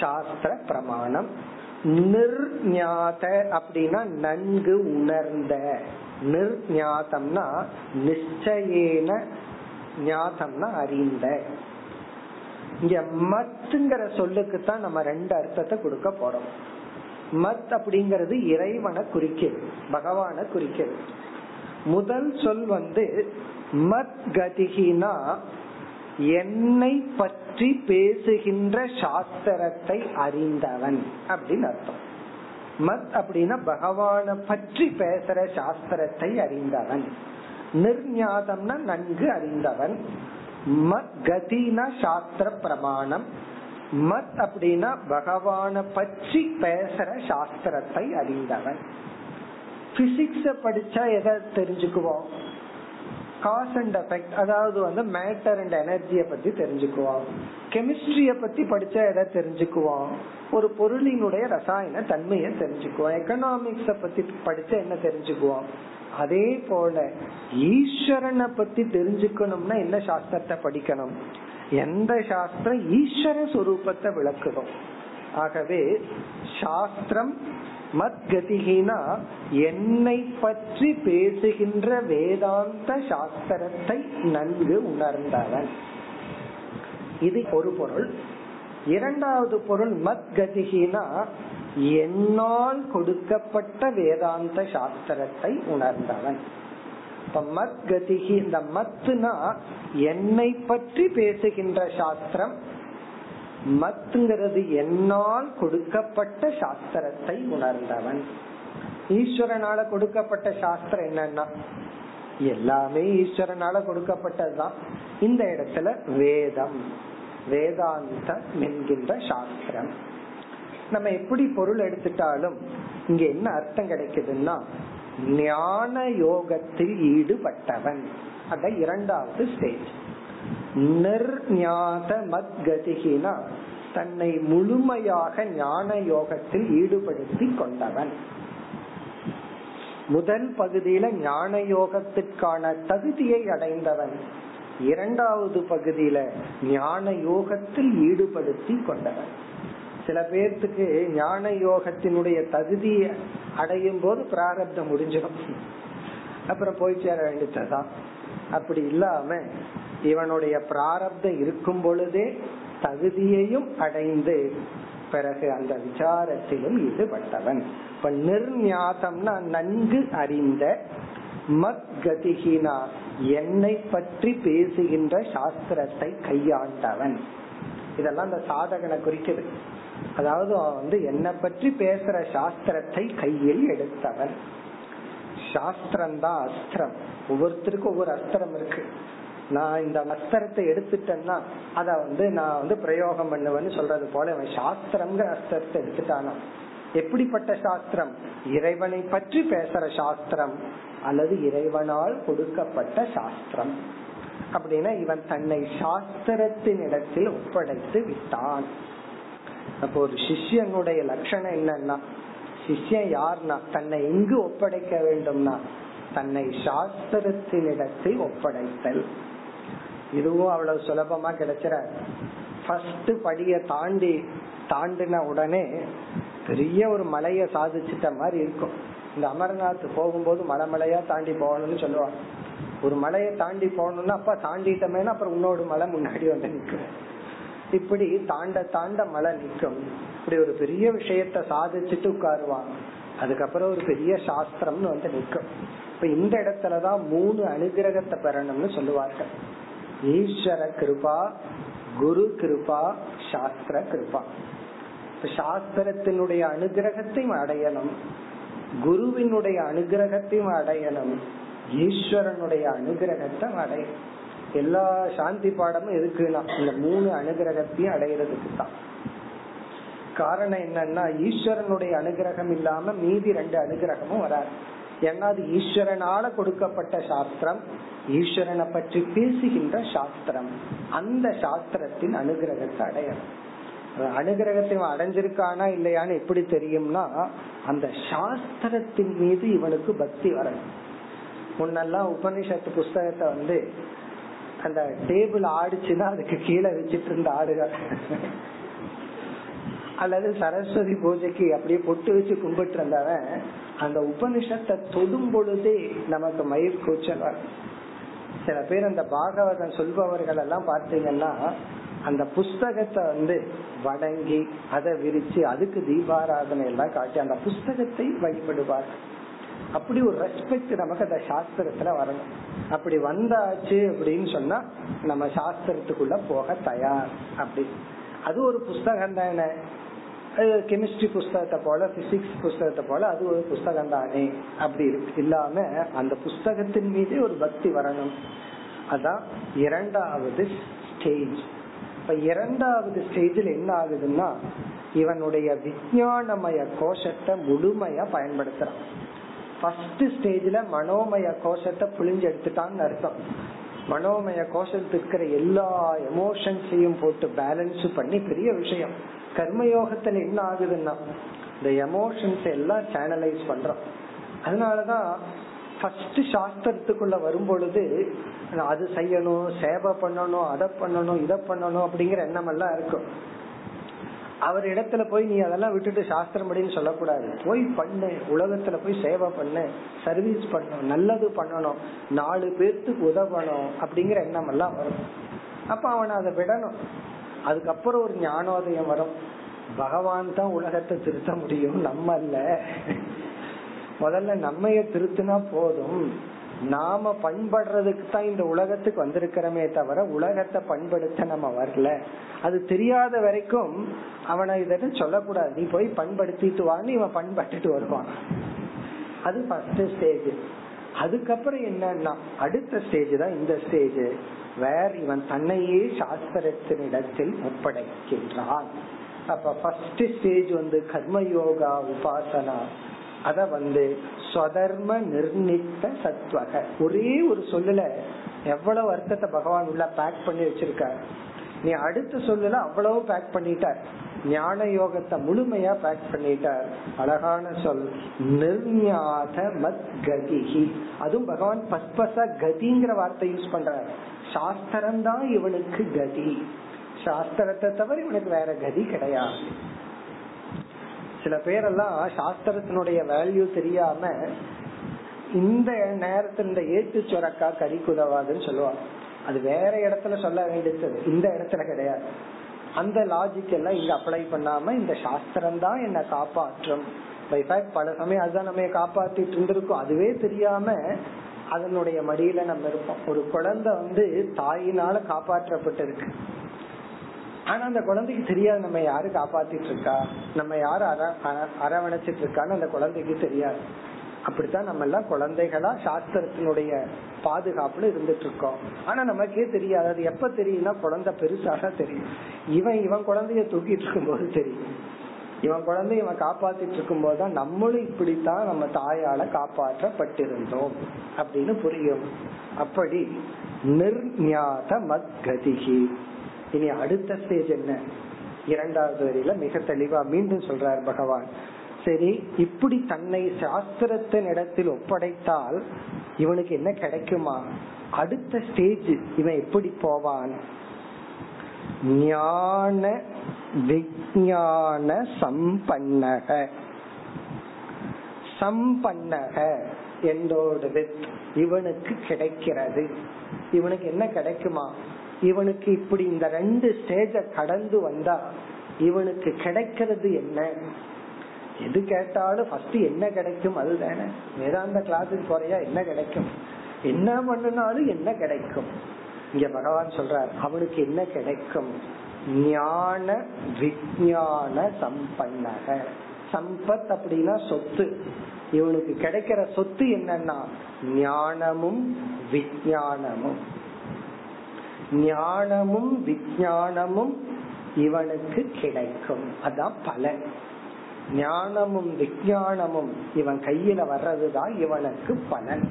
சாஸ்திர பிரமாணம். நிர்ஞாத அப்படின்னா நன்கு உணர்ந்த, நிர்ஞாதம்னா நிச்சயேன, ஞாதம்னா அறிந்த. இங்க மத்ங்கிற சொல்லுக்கு தான் நம்ம ரெண்டு அர்த்தத்தை கொடுக்க போறோம். மத் அப்படிங்கறது இறைவனை குறிக்கிறது, பகவானை குறிக்கிறது. முதல் சொல் வந்து மத் கதிஹினா என்னை பற்றி பேசுகின்ற சாஸ்திரத்தை அறிந்தவன் அப்படின்னு அர்த்தம். மத் அப்படின்னா பகவானை பற்றி பேசுற சாஸ்திரத்தை அறிந்தவன். நிர்ஞாதம்னா நன்கு அறிந்தவன். மத் கதினா சாஸ்திர பிரமாணம். மத் அப்படின்னா பகவானை பற்றி பேசுற சாஸ்திரத்தை அறிந்தவன். பிசிக்ஸ படிச்சா எதை தெரிஞ்சுக்குவோம்? காஸ் அண்ட் எஃபெக்ட், அதாவது வந்து மேட்டர் அண்ட் எனர்ஜியை பத்தி தெரிஞ்சுக்குவோம். கெமிஸ்ட்ரிய பத்தி படிச்சா எதை தெரிஞ்சுக்குவோம்? ஒரு பொருளினுடைய ரசாயன தன்மையை தெரிஞ்சுக்குவோம். எக்கனாமிக்ஸ பத்தி படிச்சா என்ன தெரிஞ்சுக்குவோம்? அதே போல ஈஸ்வரனை பத்தி தெரிஞ்சுக்கணும்னா என்ன சாஸ்திரத்தை படிக்கணும்? எந்த சாஸ்திரம் ஈஸ்வர சொரூபத்தை விளக்குறோம். ஆகவே சாஸ்திரம் மத்கதிஹினா என்னை பற்றி பேசுகின்ற வேதாந்த சாஸ்திரத்தை நன்கு உணர்ந்தவன். இது ஒரு பொருள். இரண்டாவது பொருள் மத்கதிஹினா என்னால் கொடுக்கப்பட்ட வேதாந்த சாஸ்திரத்தை உணர்ந்தவன். இப்ப மத்கதிஹி, இந்த மத்னா என்னை பற்றி பேசுகின்ற சாஸ்திரம், மத்ங்கிறது என்னால் கொடுக்கப்பட்ட சாஸ்திரத்தை உணர்ந்தவன். ஈஸ்வரனால கொடுக்கப்பட்ட சாஸ்திரம் என்னன்னா எல்லாமே ஈஸ்வரனால கொடுக்கப்பட்டதுதான். இந்த இடத்துல வேதம், வேதாந்தம் என்கின்ற சாஸ்திரம். நம்ம எப்படி பொருள் எடுத்துட்டாலும் இங்க என்ன அர்த்தம் கிடைக்குதுன்னா ஞான யோகத்தில் ஈடுபட்டவன். அத இரண்டாவது ஸ்டேஜ். நிர்ஞாத மத்கதிஹினா தன்னை முழுமையாக ஞான யோகத்தில் ஈடுபடுத்தி கொண்டவன். முதல் பகுதியில ஞான யோகத்திற்கான தகுதியை அடைந்தவன், இரண்டாவது பகுதியில ஞான யோகத்தில் ஈடுபடுத்தி கொண்டவன். சில பேர்த்துக்கு ஞான யோகத்தினுடைய தகுதியை அடையும் போது பிராரப்தம் முடிஞ்சிடும், அப்புறம் போய் சேர வேண்டியதுதான். அப்படி இல்லாம இவனுடைய பிராரப்தம் இருக்கும் பொழுதே தகுதியையும் அடைந்து பிறகு அந்த விசாரத்திலும் ஈடுபட்டவன். இப்ப நிர்ஞாதம்னா நன்கு அறிந்த, மத்கதிஹினா என்னை பற்றி பேசுகின்ற சாஸ்திரத்தை கையாண்டவன். இதெல்லாம் அந்த சாதகனை குறிக்குது. அதாவது வந்து என்னை பற்றி பேசுற சாஸ்திரத்தை கையில் எடுத்தவன். சாஸ்திரம்தான் அஸ்திரம். ஒவ்வொருத்தருக்கும் ஒவ்வொரு அஸ்திரம் இருக்கு. நான் இந்த அஸ்திரத்தை எடுத்துட்டேன்னா அத வந்து நான் வந்து பிரயோகம் பண்ணுவேன்னு சொல்றது போல அவன் சாஸ்திரம்ங்கிற அஸ்திரத்தை எடுத்துட்டானா. எப்படிப்பட்ட சாஸ்திரம்? இறைவனை பற்றி பேசுற சாஸ்திரம் அல்லது இறைவனால் கொடுக்கப்பட்ட சாஸ்திரம். அப்படின்னா இவன் தன்னை சாஸ்திரத்தின் இடத்தில் ஒப்படைத்து விட்டான். அப்போ ஒரு சிஷ்யனுடைய லட்சணம் என்னன்னா, சிஷ்யன் யார்னா தன்னை எங்கு ஒப்படைக்க வேண்டும்னா தன்னை சாஸ்திரத்தின் இடத்தில் ஒப்படைத்தல். இதுவும் அவ்வளவு சுலபமா கிடைச்சற. ஃபர்ஸ்ட் படிய தாண்டின உடனே பெரிய ஒரு மலைய சாதிச்சிட்ட மாதிரி இருக்கும். இந்த அமர்நாத் போகும்போது மலையா தாண்டி போகணும்னு சொல்லுவாங்க. ஒரு மலையை தாண்டி போகணும்னா அப்ப தாண்டிட்டமேனா அப்புறம் இன்னொரு மலை முன்னாடி வந்து நிற்கும். இப்படி தாண்ட மலை நிற்கும். இப்படி ஒரு பெரிய விஷயத்த சாதிச்சுட்டு உட்காருவாங்க. அதுக்கப்புறம் ஒரு பெரிய சாஸ்திரம்னு வந்து நிற்கும். இப்ப இந்த இடத்துலதான் 3 அனுகிரகத்தை பெறணும்னு சொல்லுவார்கள். ஈஸ்வர கிருபா, குரு கிருபா, சாஸ்திர கிருபா. சாஸ்திரத்தினுடைய அனுகிரகத்தையும் அடையணும், குருவினுடைய அனுகிரகத்தையும் அடையணும், ஈஸ்வரனுடைய அனுகிரகத்தை அடையணும். எல்லா சாந்தி பாடமும் இருக்குன்னா இந்த 3 அனுகிரகத்தையும் அடையிறதுக்கு தான். காரணம் என்னன்னா ஈஸ்வரனுடைய அனுகிரகம் இல்லாம மீதி 2 அனுகிரகமும் வராது. ஏன்னா அது ஈஸ்வரனால கொடுக்கப்பட்ட சாஸ்திரம், ஈஸ்வரனை பற்றி பேசுகின்ற சாஸ்திரம். அந்த சாஸ்திரத்தின் அனுகிரகத்தை அடையணும். அனுகிரகத்தை அடைஞ்சிருக்கானா இல்லையான்னு எப்படி தெரியும்னா அந்த சாஸ்திரத்தின் மீது இவனுக்கு பக்தி வரணும். முன்னெல்லாம் உபனிஷத்து புஸ்தகத்தை வந்து அந்த டேபிள் ஆடிச்சுன்னா அதுக்கு கீழே வச்சிட்டு இருந்த ஆடுகள், அல்லது சரஸ்வதி பூஜைக்கு அப்படியே பொட்டு வச்சு கும்பிட்டு இருந்தவன் அந்த உபனிஷத்தை தொடும் பொழுதே நமக்கு மயிர் கூச்சல் வரும். சில பேர் அந்த பாகவதம் சொல்பவர்கள் எல்லாம் பார்த்தீங்கன்னா அந்த புஸ்தகத்தை வந்து வணங்கி அதை விரிச்சு அதுக்கு தீபாராதனை எல்லாம் காட்டி அந்த புஸ்தகத்தை வழிபடுவார்கள். அப்படி ஒரு ரெஸ்பெக்ட் நமக்கு அந்த சாஸ்திரத்துல வரணும். அப்படி வந்தாச்சு அப்படின்னு சொன்னா நம்ம சாஸ்திரத்துக்குள்ள போக தயார். அப்படி அது ஒரு புஸ்தகம் தானே, கெமிஸ்ட்ரி புஸ்தகத்தை போல பிசிக்ஸ் புஸ்தகத்தை போல அது ஒரு புஸ்தகம் தானே அப்படி இல்லாம அந்த புஸ்தகத்தின் மீது ஒரு பக்தி வரணும். அதான் இரண்டாவது ஸ்டேஜ். இப்ப இரண்டாவது ஸ்டேஜில் என்ன ஆகுதுன்னா இவனுடைய விஞ்ஞானமய கோஷத்தை முழுமையா பயன்படுத்துறான். ஃபர்ஸ்ட் ஸ்டேஜ்ல மனோமய கோஷத்தை புழிஞ்சு எடுத்துட்டான்னு அர்த்தம். மனோமய கோஷத்துக்கு இருக்கிற எல்லா எமோஷன்ஸையும் போட்டு பேலன்ஸ் பண்ணி பெரிய விஷயம். கர்மயோகத்துல என்ன ஆகுதுன்னா இந்த எமோஷன்ஸ் எல்லாம் சேனலைஸ் பண்றோம். அதனாலதான் ஃபர்ஸ்ட் சாஸ்திரத்துக்குள்ள வரும்பொழுது அது செய்யணும், சேவை பண்ணணும், அதை பண்ணணும், இதை பண்ணணும் அப்படிங்கிற எண்ணம் எல்லாம் இருக்கும். அவர் இடத்துல போய் நீ அதெல்லாம் விட்டுட்டு சாஸ்திரம் படின்னு சொல்லக்கூடாது. போய் பண்ண, உலகத்துல போய் சேவை பண்ண, சர்வீஸ் பண்ணணும், நல்லது பண்ணணும், 4 பேருக்கு உதவணும் அப்படிங்கிற எண்ணம் எல்லாம் வரும். அப்ப அவனை அதை விடணும். அதுக்கப்புறம் ஒரு ஞானோதயம் வரும். பகவான் தான் உலகத்தை திருத்த முடியும், நம்ம இல்ல. முதல்ல நம்மைய திருத்தினா போதும். நாம பண்படுறதுக்கு தான் இந்த உலகத்துக்கு வந்திருக்கிறமே தவிர உலகத்தை பண்படுத்த நம்ம வரல. அது தெரியாத வரைக்கும் அவனை இதெல்லாம் சொல்லக்கூடாது. நீ போய் பண்படுத்திட்டு வான்னு இவன் பண்பட்டு வருவான். அது ஃபர்ஸ்ட் ஸ்டேஜ். அதுக்கப்புறம் என்னன்னா அடுத்த ஸ்டேஜ் தான் இந்த ஸ்டேஜ். வேற இவன் தன்னையே சாஸ்திரத்தினிடத்தில் ஒப்படைக்கின்றான். அப்ப ஃபர்ஸ்ட் ஸ்டேஜ் வந்து கர்மயோகா உபாசனா. அத வந்து ஸ்வதர்ம நிர்ணித்த சத்வக. ஒரே ஒரு சொல்லுல எவ்வளவு அர்த்தத்தை பகவான் உள்ள பேக் பண்ணி வச்சிருக்காரு. நீ அடுத்த சொல்லுல அவ்வளவு பேக் பண்ணிட்டார். ஞான யோகத்தை முழுமையா பேக் பண்ணிட்டார். அழகான சொல் நிர்ஞாத மத் கதிஹி. அதுவும் பகவான் பஸ்பஸா கதிங்கிற வார்த்தை யூஸ் பண்றார். சாஸ்திரம் தான் இவனுக்கு கதி. சாஸ்திரத்தை தவிர இவனுக்கு வேற கதி கிடையாது. சில பேரெல்லாம் சாஸ்திரத்தினுடைய வேல்யூ தெரியாம இந்த நேரத்துல இந்த ஏத்து சொரக்கா கறிக்குதவாதுன்னு சொல்லுவாங்க. அது வேற இடத்துல சொல்ல வேண்டியது, இந்த இடத்துல கிடையாது. அந்த லாஜிக் எல்லாம் இங்க அப்ளை பண்ணாம இந்த சாஸ்திரம் தான் என்ன காப்பாற்றும். பல சமயம் அதுதான் நம்ம காப்பாத்திட்டு இருந்திருக்கோம், அதுவே தெரியாம அதனுடைய மடியில நம்ம இருப்போம். ஒரு குழந்தை வந்து தாயினால காப்பாற்றப்பட்டு இருக்கு. ஆனா அந்த குழந்தைக்கு தெரியாது நம்ம யாரு காப்பாத்திட்டு இருக்கா, நம்ம யாரு அரவணைச்சிட்டு இருக்கான்னு அந்த குழந்தைக்கு தெரியாது. அப்படித்தான் நம்ம எல்லாம் குழந்தைகளா சாஸ்திரத்தினுடைய பாதுகாப்புல இருந்துட்டு இருக்கோம். ஆனா நமக்கே தெரியாது. அது எப்ப தெரியும்னா குழந்தை பெருசாக தெரியும். இவன் குழந்தைய தூக்கிட்டு இருக்கும் போது தெரியும். இவன் குழந்தைய இவன் காப்பாத்திட்டு இருக்கும் போதுதான் நம்மளும் இப்படித்தான் நம்ம தாயால காப்பாற்றப்பட்டிருந்தோம் அப்படின்னு புரியும். அப்படி நிர்ஞாத மத்கதிகி. இனி அடுத்த ஸ்டேஜ் என்ன? இரண்டாவது வரையில மிக தெளிவா மீண்டும் சொல்றார் பகவான். சரி, இப்படி தன்னை சாஸ்திரத்தின் இடத்தில் ஒப்படைத்தால் இவனுக்கு என்ன கிடைக்குமா? அடுத்த ஸ்டேஜ் இவன் எப்படி போவான்? ஞான விஞ்ஞான சம்பன்னக. சம்பன்னக என்றோடு இவனுக்கு கிடைக்கிறது. இவனுக்கு என்ன கிடைக்குமா? இவனுக்கு இப்படி இந்த 2 ஸ்டேஜ கடந்து வந்தா இவனுக்கு கிடைக்கிறது என்ன? எது கேட்டாலும் ஃபர்ஸ்ட் என்ன கிடைக்கும் அதுதானே. வேதாந்த கிளாஸுக்கு போறையா, என்ன கிடைக்கும்? என்ன பண்ணினாலும் என்ன கிடைக்கும்? இங்க பகவான் சொல்றார் அவனுக்கு என்ன கிடைக்கும்? ஞான விஞ்ஞான சம்பன்னக. சம்பத் அப்படின்னா சொத்து. இவனுக்கு கிடைக்கிற சொத்து என்னன்னா ஞானமும் விஞ்ஞானமும். ஞானமும் விஞ்ஞானமும் இவனுக்கு கிடைக்கும். அதான் பலன். ஞானமும் விஞ்ஞானமும் இவன் கையில வர்றதுதான் இவனுக்கு பலன்.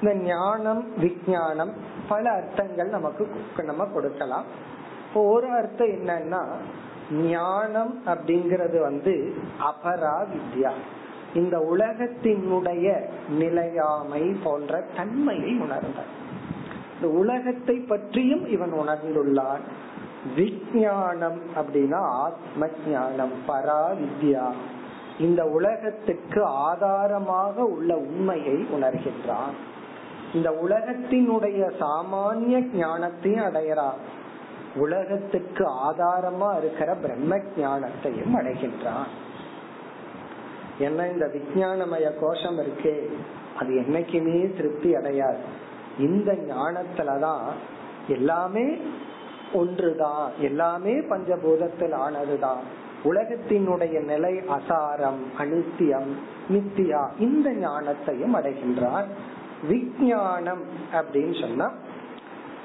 இந்த ஞானம் விஞ்ஞானம் பல அர்த்தங்கள் நமக்கு நம்ம கொடுக்கலாம். இப்போ ஒரு அர்த்தம் என்னன்னா ஞானம் அப்படிங்கிறது வந்து அபரா வித்யா, இந்த உலகத்தினுடைய நிலையாமை போன்ற தன்மையை உணர்ந்தார். உலகத்தை பற்றியும் இவன் உணர்ந்துள்ளான். விஞ்ஞானம் அப்படின்னா ஆத்ம ஞானம், பரா வித்யா, இந்த உலகத்துக்கு ஆதாரமாக உள்ள உண்மையை உணர்கின்றான். இந்த உலகத்தினுடைய சாமானிய ஞானத்தையும் அடைகிறான், உலகத்துக்கு ஆதாரமா இருக்கிற பிரம்ம ஞானத்தையும் அடைகின்றான். ஏன்னா இந்த விஞ்ஞானமய கோஷம் இருக்கே அது என்னைக்குமே திருப்தி அடையாது. இந்த ஞானத்துலதான் எல்லாமே ஒன்றுதான், எல்லாமே பஞ்சபூதத்தில் ஆனதுதான், உலகத்தினுடைய நிலை அசாரம், அனித்தியம், மித்தியா, இந்த ஞானத்தையும் அடைகின்றார். விஞ்ஞானம் அப்படின்னு சொன்னா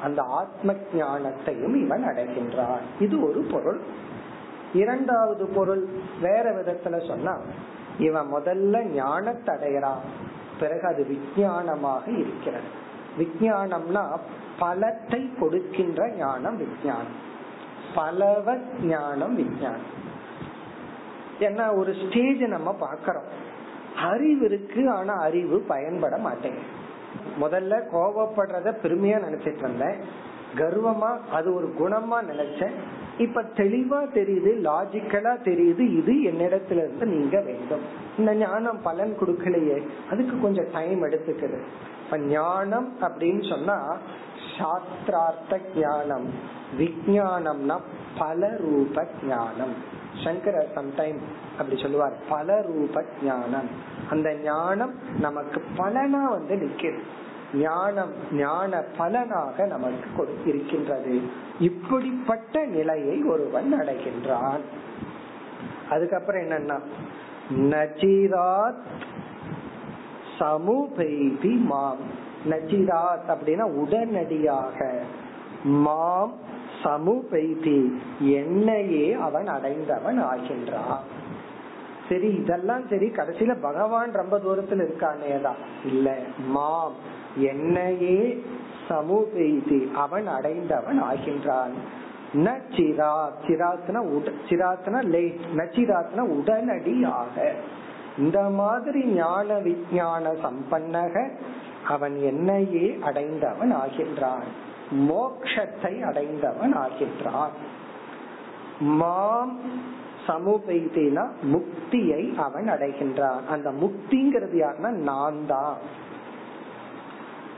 அந்த ஆத்ம ஞானத்தையும் இவன் அடைகின்றார். இது ஒரு பொருள். இரண்டாவது பொருள் வேற விதத்துல சொன்னா இவன் முதல்ல ஞானத்தை அடைகிறான், பிறகு அது விஞ்ஞானமாக இருக்கிறது. விஞ்ஞானம்னா பலத்தை கொடுக்கின்ற ஞானம் விஞ்ஞானம், பலவ ஞானம் விஞ்ஞானம். ஏன்னா ஒரு ஸ்டேஜ் நம்ம பாக்கிறோம், அறிவு இருக்கு ஆனா அறிவு பயன்பட மாட்டேங்குது. முதல்ல கோபப்படுறத பெருமையா நினைச்சிட்டு இருந்தேன், கர்வமா அது ஒரு குணமா நினைச்சேன். இப்ப தெளிவா தெரியுது, லாஜிக்கலா தெரியுது, இது என்னிடத்துல இருந்து நீங்க வேண்டும். இந்த ஞானம் பலன் கொடுக்கலையே, அதுக்கு கொஞ்சம் டைம் எடுத்துக்குது. இப்ப ஞானம் அப்படின்னு சொன்னா சாஸ்திரார்த்த ஞானம், விஞ்ஞானம்னா பல ரூப ஞானம். சங்கரர் சம்டைம் அப்படி சொல்லுவார், பல ரூப ஞானம். அந்த ஞானம் நமக்கு பலனா வந்து நிக்கிறது, ஞானம் ஞான பலனாக நமக்கு இருக்கின்றது. இப்படிப்பட்ட நிலையை ஒருவன் அடைகின்றான். அதுக்கப்புறம் என்னன்னா நச்சிதாத் சமுபைதி மாம். நச்சிதாத் அப்படின்னா உடனடியாக, மாம் சமுபைதி என்னையே அவன் அடைந்தவன் ஆகின்றான். சரி, இதெல்லாம் சரி, கடைசியில பகவான் ரொம்ப தூரத்துல இருக்கானேதான் இல்ல, மாம் என்னையே சமுபைதி அவன் அடைந்தவன் ஆகின்றான். நச்சிராத்னா உடனடியாக, இந்த மாதிரி ஞான விஞ்ஞான சம்பன்னக அவன் என்னையே அடைந்தவன் ஆகின்றான், மோட்சத்தை அடைந்தவன் ஆகின்றான். மாம் சமுபைதினா முக்தியை அவன் அடைகின்றான். அந்த முக்திங்கிறது யாருன்னா நான் தான்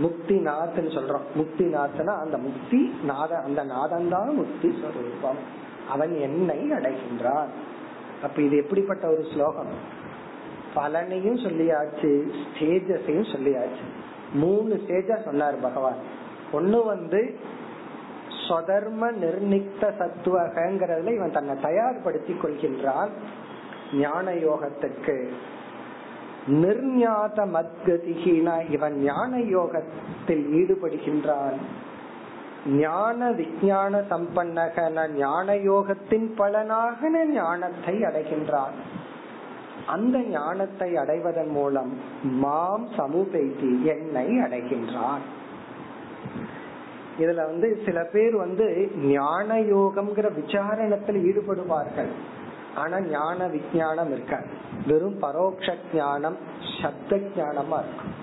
முக்திநாதன் சொல்றோம். முக்திநாதனா அந்த முக்தி நாத, அந்த நாதந்தான் முக்தி சொரூபம், அவன் என்னை அடைகின்றான். அப்ப இது எப்படிப்பட்ட ஒரு ஸ்லோகம்! பலனையும் சொல்லியாச்சு, ஸ்டேஜஸையும் சொல்லியாச்சு. 3 ஸ்டேஜா சொன்னார் பகவான். ஒண்ணு வந்து ஸ்வதர்ம நிர்ணிக்த சத்துவகங்கிறதுல இவன் தன்னை தயார்படுத்தி கொள்கின்றான் ஞான யோகத்துக்கு. நிர்ஞாத மத்கதிஹீனா இவன் ஞான யோகத்தில் ஈடுபடுகின்றான். ஞான விஞ்ஞான சம்பன்னகன ஞான யோகத்தின் பலனாக ஞானத்தை அடைகின்றான். அந்த ஞானத்தை அடைவதன் மூலம் மாம் சமுபைதி என்னை அடைகின்றான். இதுல வந்து சில பேர் வந்து ஞான யோகம்ங்கிற விசாரணத்துல ஈடுபடுவார்கள், ஆனா ஞான விஞ்ஞானம் இருக்காது, வெறும் பரோட்ச ஞானம் சப்த ஞானமா இருக்கும்.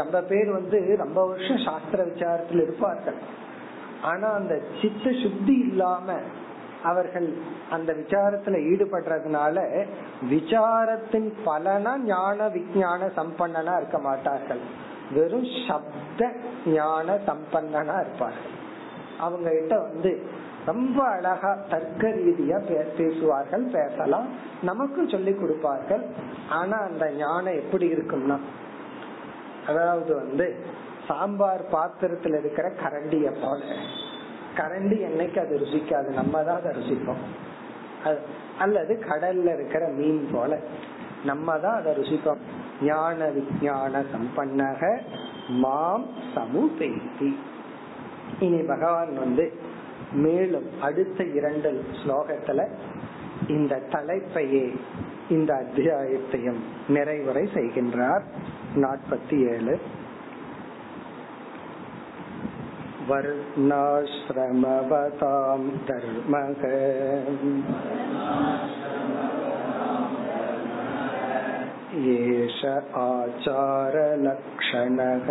ரொம்ப பேர் வந்து ரொம்ப வருஷம் சாஸ்திர விசாரத்தில் இருப்பார்கள், ஆனா அந்த சித்த சுத்தி இல்லாம அவர்கள் அந்த விசாரத்துல ஈடுபடுறதுனால விசாரத்தின் பலனா ஞான விஞ்ஞான சம்பன்னா இருக்க மாட்டார்கள், வெறும் சப்த ஞான சம்பன்னா இருப்பார்கள். அவங்க கிட்ட வந்து ரொம்ப அழகா தர்க்க ரீதியா பேசுவார்கள், பேசலாம், நமக்கு சொல்லி கொடுப்பார்கள். ஆனா அந்த ஞானம் எப்படி இருக்கும்னா, அதாவது வந்து சாம்பார் பாத்திரத்துல இருக்கிற கரண்டிய போல, கரண்டி என்னைக்கு அது ருசிக்காது, நம்ம தான் அதை ருசிப்போம். அல்லது கடல்ல இருக்கிற மீன் போல, நம்ம தான் அதை ருசிப்போம். ஞான விஞ்ஞான சம்பன்னக மாம் சமுபைதி. இனி பகவான் வந்து மேலும் அடுத்த 2 ஸ்லோகத்துல இந்த தலைப்பையே, இந்த அத்தியாயத்தையும் நிறைவுரை செய்கின்றார். 47 வர்ணாஶ்ரமவதாம் தர்மக ஏஷ ஆச்சார லக்ஷணக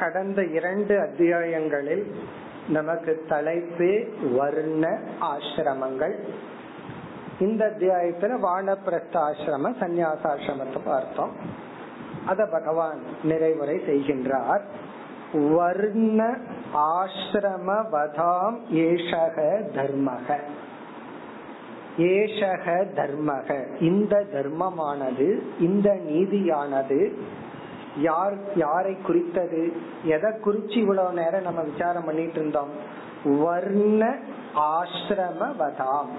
கடந்த 2 அத்தியாயங்களில் நமக்கு தலைப்பு வர்ண ஆசிரமங்கள். இந்த அத்தியாயத்துல வானப்பிரஸ்த ஆசிரம சந்நியாசாசிரமத்தை பார்த்தோம், அத பகவான் நிறைவுரை செய்கின்றார். வர்ண ஆசிரமவதாம் ஏஷக தர்மக. ஏஷக தர்மக இந்த தர்மமானது, இந்த நீதியானது யாரை குறித்தது? எதை குறிச்சு இவ்வளவு நேரம் நம்ம விசாரம் பண்ணிட்டு இருந்தோம்? வர்ண ஆசிரமவதாம்,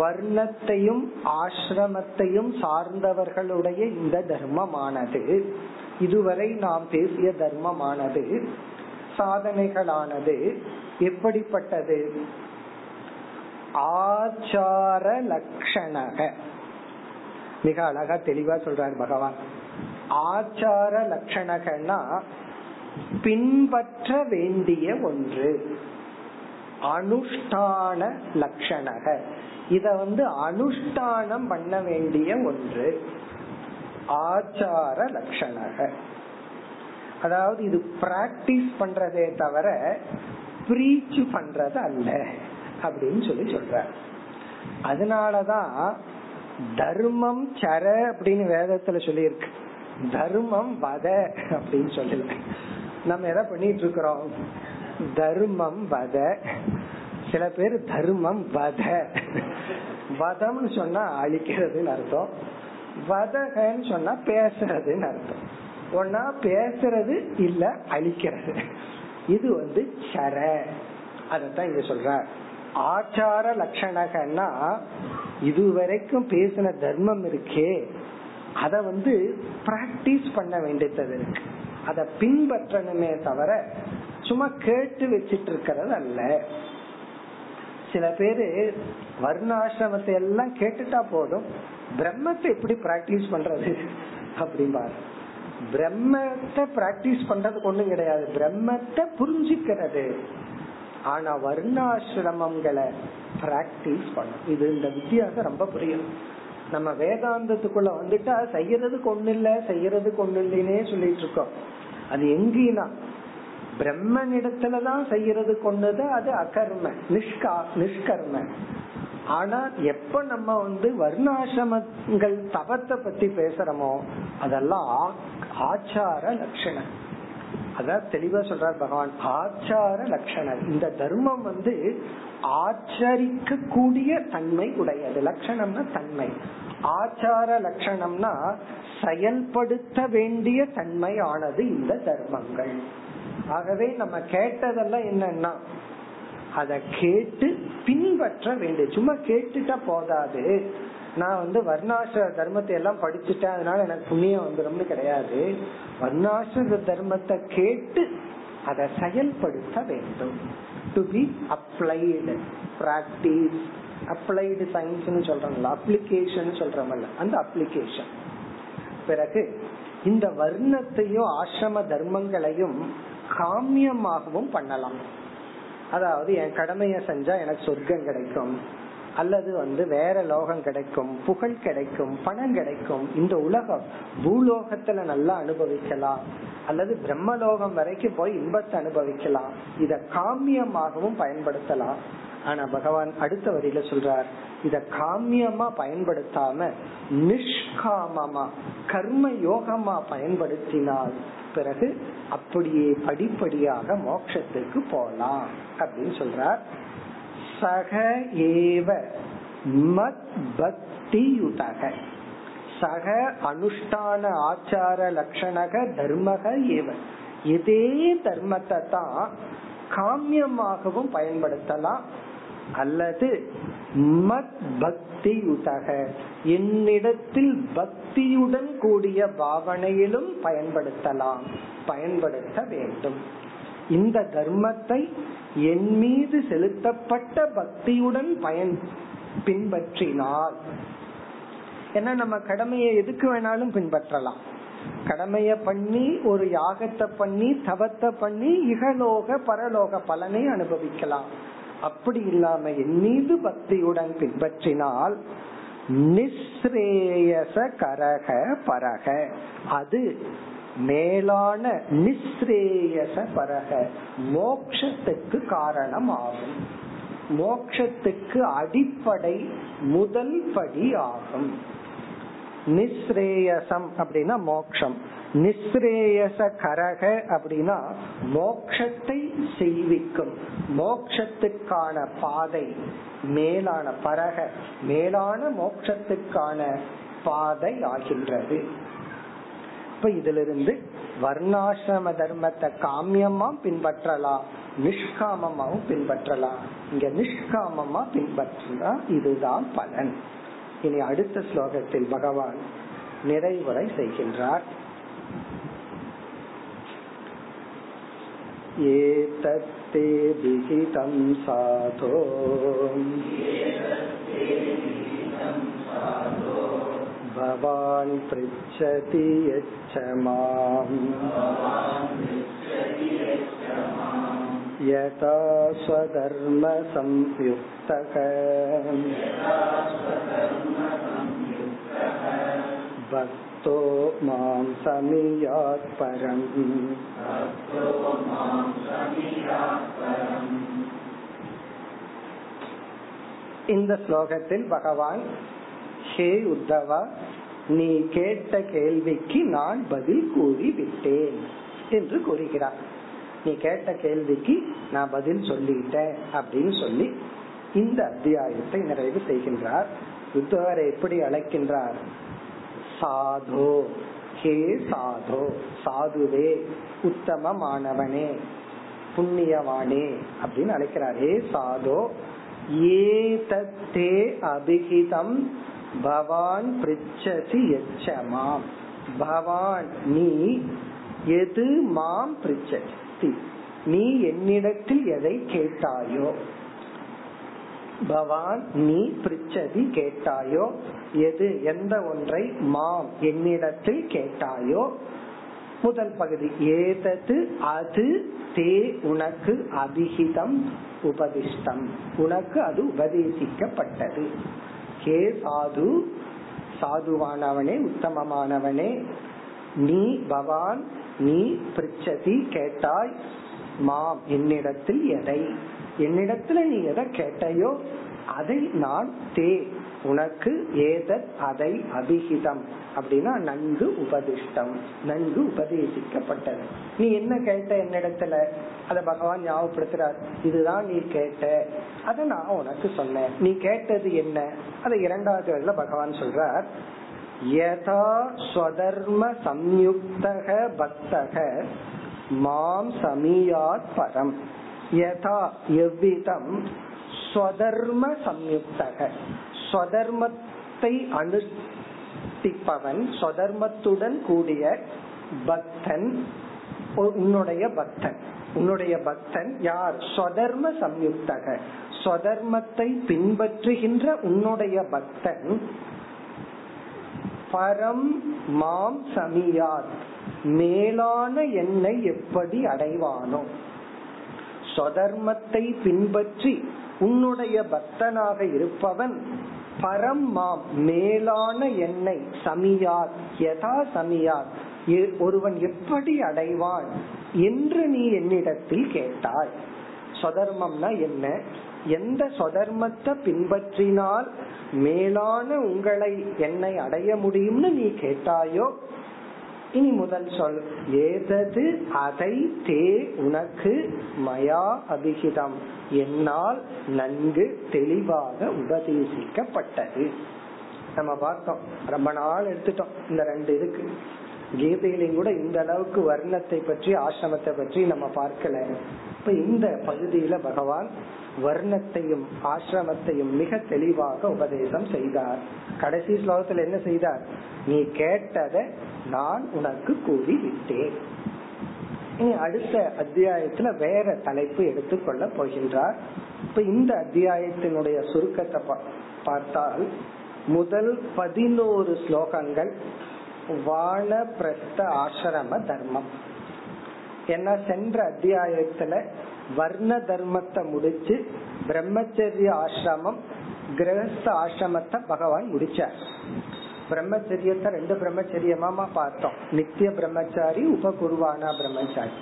வர்ணத்தையும் ஆசிரமத்தையும் சார்ந்தவர்களுடைய இந்த தர்மமானது, இதுவரை நாம் பேசிய தர்மமானது, சாதனைகளானது எப்படிப்பட்டது? ஆச்சார லட்சணக. மிக அழகா தெளிவா சொல்றார் பகவான். ஆச்சார லட்சணகன்னா பின்பற்ற வேண்டிய ஒன்று, அனுஷ்டான லட்சணக, இத அனுஷ்டானம் பண்ண வேண்டிய ஒன்று ஆச்சார லட்சணக. அதாவது இது பிராக்டிஸ் பண்றதே தவிர பிரீச் பண்றது அல்ல அப்படின்னு சொல்ற. அதனாலதான் தர்மம் சர அப்படின்னு வேதத்துல சொல்லியிருக்கு, தர்மம் வத அப்படின்னு சொல்லல. நம்ம எதை பண்ணிட்டு இருக்கிறோம்? தர்மம் வத. சில பேர் தர்மம் வத, வதம்னு சொன்னா அழிக்கிறதுன்னு அர்த்தம், வதகன்னு சொன்னா பேசுறதுன்னு அர்த்தம். ஒன்னா பேசுறது இல்ல அழிக்கிறது. இது சர, அதத்தான் இங்க சொல்ற. ஆச்சார லட்சணகன்னா இதுவரைக்கும் பேசின தர்மம் இருக்கே அத பிராக்டிஸ் பண்ண வேண்டியது இருக்கு, அத பின்பற்றணுமே தவிர சும்மா கேட்டு வச்சிட்டு இருக்கிறது அல்ல. சில பேரு வர்ணாசிரமத்தை எல்லாம் கேட்டுட்டா போதும், பிரம்மத்தை எப்படி பிராக்டிஸ் பண்றது அப்படிம்பாரு. பிரம்மத்தை பிராக்டிஸ் பண்றதுக்கு ஒண்ணும் கிடையாது, பிரம்மத்தை புரிஞ்சுக்கிறது. ஆனா வர்ணாசிரமங்களை பிராக்டிஸ் பண்ணும். இது இந்த வித்தியாசம் ரொம்ப புரியும். நம்ம வேதாந்தத்துக்குள்ள வந்துட்டா செய்யறதுக்கு ஒண்ணு இல்ல, செய்யறதுக்கு ஒண்ணு இல்லைன்னே சொல்லிட்டு இருக்கோம். அது எங்கினா பிரம்மனிடத்துலதான் செய்யறதுக்கு ஒண்ணுது, அது அகர்ம நிஷ்கர்ம. ஆனா எப்ப நம்ம வர்ணாசிரமங்கள் தவத்தை பத்தி பேசுறோமோ அதெல்லாம் ஆச்சார லட்சணம். அதான் தெளிவா சொல்றார் பகவான், ஆச்சார லட்சணம். இந்த தர்மம் ஆச்சரிக்க கூடிய தன்மை உடையது. லட்சணம்னா தன்மை, ஆச்சார லட்சணம்னா செயல்படுத்த வேண்டிய தன்மை ஆனது இந்த தர்மங்கள். ஆகவே நம்ம கேட்டதெல்லாம் என்னன்னா அத கேட்டு பின்பற்ற வேண்டிய, சும்மா கேட்டுட்டா போதாது. நான் வர்ணாசிர தர்மத்தை எல்லாம் படிச்சுட்டேன் அதனால எனக்கு புண்ணியம் வந்துரும்னு கிடையாது. வர்ணாசிர தர்மத்தை கேட்டு அதை செயல்படுத்த வேண்டும். To be applied, practice, applied சயின்ஸ்னு சொல்றோம்ல, அப்ளிகேஷன் சொல்றோம்ல, அந்த அப்ளிகேஷன். பிறகு இந்த வர்ணத்தையும் ஆசிரம தர்மங்களையும் காமியமாகவும் பண்ணலாம். அதாவது என் கடமைய செஞ்சா எனக்கு சொர்க்கம் கிடைக்கும், அல்லது வேற லோகம் கிடைக்கும், புகழ் கிடைக்கும், பணம் கிடைக்கும், இந்த உலகம் பூலோகத்துல நல்லா அனுபவிக்கலாம், அல்லது பிரம்மலோகம் வரைக்கும் போய் இன்பத்தை அனுபவிக்கலாம். இத காமியமாகவும் பயன்படுத்தலாம். ஆனா பகவான் அடுத்த வரியில சொல்றார், இத காமியமா பயன்படுத்தாம நிஷ்காமமா கர்ம யோகமா பயன்படுத்தினால் பிறகு அப்படியே படிப்படியாக மோட்சத்துக்கு போலாம் அப்படின்னு சொல்றார். சக ஏவ மத் பக்தியுதக, சக அனுஷ்டான ஆச்சார லட்சணக தர்மக ஏவ, இதே தர்மத்தை தான் காமியமாகவும் பயன்படுத்தலாம், அல்லது மத் பக்தியுதக என்னிடத்தில் பக்தியுடன் கூடிய பாவனையிலும் பயன்படுத்தலாம், பயன்படுத்த வேண்டும். இந்த தர்மத்தை என் மீது செலுத்தப்பட்ட பக்தியுடன் பின்பற்றினால், ஏன்னா நம்ம கடமையை எதுக்கு வேணாலும் பின்பற்றலாம். கடமைய பண்ணி, ஒரு யாகத்தை பண்ணி, தவத்தை பண்ணி இகலோக பரலோக பலனை அனுபவிக்கலாம். அப்படி இல்லாம என் மீது பக்தியுடன் பின்பற்றினால் நிஸ்ரேயச கரக பரக, அது மேலான நிஸ்ரேயச பரக மோட்சத்துக்கு காரணம் ஆகும், மோட்சத்துக்கு அடிப்படை முதல் படி ஆகும். நிஸ்ரேயசம் அப்படின்னா மோட்சம், நிஸ்ரேயச கரக அப்படின்னா மோட்சத்தை செய்விக்கும், மோட்சத்துக்கான பாதை மேலான பரக, மேலான மோட்சத்துக்கான பாதை ஆகின்றது. இப்ப இதிலிருந்து வர்ணாசிரம தர்மத்தை காமியமா பின்பற்றலாம், நிஷ்காமமாவும் பின்பற்றலாம். இங்க நிஷ்காமமா பின்பற்றினா இதுதான் பலன். இனி அடுத்த ஸ்லோகத்தில் பகவான் நிறைவுரை செய்கின்றார். ஏதத்தே விஹிதம் சாதோ பவான் ப்ரிச்சதி யச்சமாம் யதா ஸ்வதர்ம சம்யுக்தக பக்தோ மாம் சமியாத் பரம். இந்த ஸ்லோகத்தில் பகவான், ஹே உத்தவா, நீ கேட்ட கேள்விக்கு நான் பதில் கூறி விட்டேன் என்று கூறுகிறார். நீ கேட்ட கேள்விக்கு நான் பதில் சொல்லிட்டேன் அப்படின்னு சொல்லி இந்த அத்தியாயத்தை நிறைவு செய்கின்றார். உத்தவரை எப்படி அழைக்கின்றார்? சாதோ, ஹே சாதோ, சாதுவே, உத்தமமானவனே, புண்ணியவானே அப்படின்னு அழைக்கிறார். ஹே சாதோ, ஏதத்தே அபிஹிதம் பவான் பிரிச்சதி யச்சமாம். பவான் நீ, எது மாம் பிரிச்சதி, நீ என்னிடத்தில் எதை கேட்டாயோ, பவான் நீ பிரிச்சதி கேட்டாயோ, எது எந்த ஒன்றை, மாம் என்னிடத்தில் கேட்டாயோ. முதல் பகுதி ஏதது அது தே உனக்கு அபிஹிதம் உபதிஷ்டம், உனக்கு அது உபதேசிக்கப்பட்டது. ஹே சாது, சாதுவானவனே, உத்தமமானவனே, நீ பவான் நீ பிரிச்சதி கேட்டாய், மாம் என்னிடத்தில் எதை, என்னிடத்துல நீ எதை கேட்டாயோ அதை நான் தே உனக்கு ஏதத் அதை அபிஹிதம் அப்படின்னா நன்கு உபதிஷ்டம், நன்கு உபதேசிக்கப்பட்டது. நீ என்ன கேட்ட என்னிடத்துல, அத பகவான் ஞாபகப்படுத்துறார். இதுதான் நீ கேட்ட, அத நான் உனக்கு சொன்னேன். நீ கேட்டது என்ன, அதை இரண்டாவது வரையில பகவான் சொல்றார். யதா ஸ்வதர்ம சம்யுக்தக பக்தக மாம் சமியாத் பரம். யதா எவ்விதம், ஸ்வதர்ம சம்யுக்தக, ஸ்வதர்மத்தை அனுஷ்டிப்பவன், ஸ்வதர்மத்துடன் கூடிய பக்தன், உன்னுடைய பக்தன், உன்னுடைய பக்தன் யார், ஸ்வதர்ம சம்யுக்தக, ஸ்வதர்மத்தை பின்பற்றுகின்ற உன்னுடைய பக்தன், பரம் மாம் சமியாத் மேலான என்னை எப்படி அடைவானோ, ஸ்வதர்மத்தை பின்பற்றி உன்னுடைய பக்தனாக இருப்பவன் பரம் மாம் மேலான என்னை சமியாத் யதா சமியாத் ஒருவன் எப்படி அடைவான் என்று நீ என்னிடத்தில் கேட்டாய். ஸ்வதர்மம்னா என்ன, எந்த ஸ்வதர்மத்தை பின்பற்றினால் மேலான உங்களை என்னை அடைய முடியும்னு நீ கேட்டாயோ. இனி முதல் சொல் ஏதது அதை தே உனக்கு மயா அபிஹிதம் என்னால் நன்கு தெளிவாக உபதேசிக்கப்பட்டது. நம்ம பார்த்தோம், ரொம்ப நாள் எடுத்துட்டோம். இந்த ரெண்டு இதுக்கு கீதையிலையும் கூட இந்த அளவுக்கு வர்ணத்தை பற்றி ஆசிரமத்தை பற்றி நம்ம பார்க்கல. இப்ப இந்த பகுதியில பகவான் வர்ணத்தையும் ஆசிரமத்தையும் மிக தெளிவாக உபதேசம் செய்தார். கடைசி ஸ்லோகத்துல என்ன செய்தார், நீ கேட்டதை நான் உனக்கு கூறி விட்டேன். இனி அடுத்த அத்தியாயத்துல வேற தலைப்பு எடுத்துக்கொள்ள போகின்றார். இப்ப இந்த அத்தியாயத்தினுடைய சுருக்கத்தை பார்த்தால் முதல் 11 ஸ்லோகங்கள் வானப்பிரஸ்த ஆசிரம தர்மம். ஏன்னா சென்ற அத்தியாயத்துல வர்ண தர்மத்தை முடிச்சு பிரம்மச்சரிய ஆசிரமம் கிரகஸ்த ஆசிரமத்தை பகவான் முடிச்சார். பிரம்மச்சரியத்தை ரெண்டு பிரம்மச்சரியமா பார்த்தோம், நித்திய பிரம்மச்சாரி உபகுருவானா பிரம்மச்சாரி.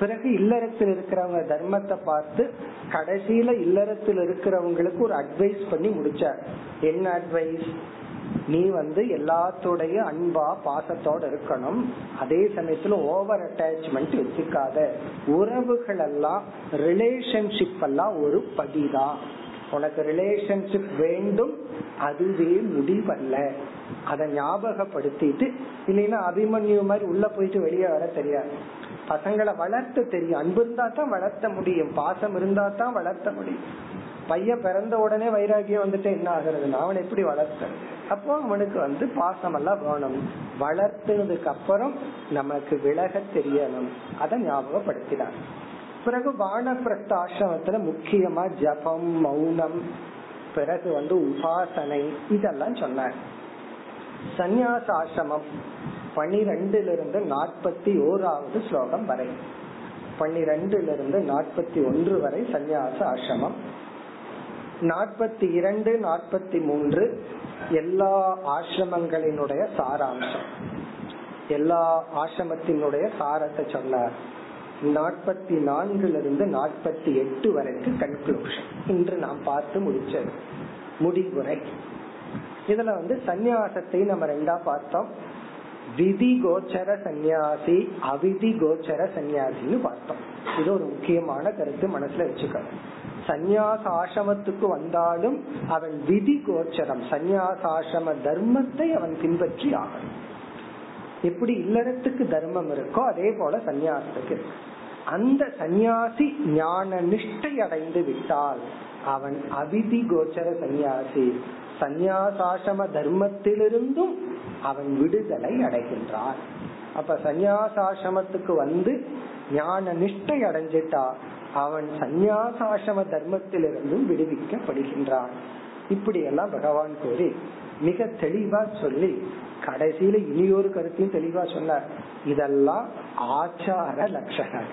பிறகு இல்லறத்தில் இருக்கிறவங்க தர்மத்தை பார்த்து கடைசியில இல்லறத்தில் இருக்கிறவங்களுக்கு ஒரு அட்வைஸ் பண்ணி முடிச்சார். என்ன அட்வைஸ், நீ எல்லாத்தோடைய அன்பா பாசத்தோட இருக்கணும், அதே சமயத்துல ஓவர் அட்டாச்மெண்ட் வச்சுக்காத, உறவுகள் எல்லாம் ரிலேஷன்ஷிப் எல்லாம் ஒரு படிதான், உனக்கு ரிலேஷன்ஷிப் வேண்டும் அதுவே முடிவல்ல, அதை ஞாபகப்படுத்திட்டு. இல்லைன்னா அபிமன்யு மாதிரி உள்ள போயிட்டு வெளியே வர தெரியாது, பசங்களை வளர்த்து தெரியும், அன்பு இருந்தா தான் வளர்த்த முடியும், பாசம் இருந்தா தான் வளர்த்த முடியும். பையன் பிறந்த உடனே வைராகியம் வந்துட்டு என்ன ஆகுறதுன்னா அவன் எப்படி வளர்த்த? அப்போ அவனுக்கு பாசம் எல்லாம் வேணும். வளர்த்ததுக்கு அப்புறம் நமக்கு விலக தெரியணும், அதை ஞாபகப்படுத்தினார். பிறகு வானப்பிரஸ்த ஆசிரமத்துல முக்கியமா ஜபம், மௌனம், பிறகு உபாசனை, இதெல்லாம் சொன்னார். சந்யாச ஆசிரமம் 12லிருந்து 41வது ஸ்லோகம் வரை, 12லிருந்து 41 வரை சந்யாச ஆசிரமம். 42 43 எல்லா ஆசிரமங்களினுடைய சாராம்சம், எல்லா ஆசிரமத்தினுடைய சாரத்தை சொன்னார். 44லிருந்து 48 வரைக்கு கன்க்ளூஷன், இன்று நாம் பார்த்து முடிச்சது முடிவுரை. இதுல சந்நியாசத்தை நம்ம ரெண்டா பார்த்தோம், விதி கோச்சர சந்நியாசி, அவிதி கோச்சர சந்நியாசின்னு பார்த்தோம். இது ஒரு முக்கியமான கருத்து, மனசுல வச்சுக்கணும். சந்நியாச ஆசிரமத்துக்கு வந்தாலும் அவன் விதி கோச்சரம், சந்நியாச ஆசிரம தர்மத்தை அவன் பின்பற்றி ஆகணும். எப்படி இல்லறத்துக்கு தர்மம் இருக்கோ அதே போல சந்நியாசத்துக்கு இருக்கு. அந்த சந்நியாசி ஞான நிஷ்டை அடைந்து விட்டால் அவன் அவிதி கோச்சர சந்நியாசி, சந்நியாசாசிரம தர்மத்திலிருந்தும் அவன் விடுதலை அடைகின்றான். அப்ப சந்நியாசாசிரமத்துக்கு ஞான நிஷ்டை அடைஞ்சிட்டா அவன் சந்நியாசாசிரம தர்மத்திலிருந்தும் விடுவிக்கப்படுகின்றான். இப்படி எல்லாம் பகவான் கூறி மிக தெளிவா சொல்லி கடைசியில இனியொரு கருத்தையும் தெளிவா சொன்னார். இதெல்லாம் ஆச்சார லட்சணாக,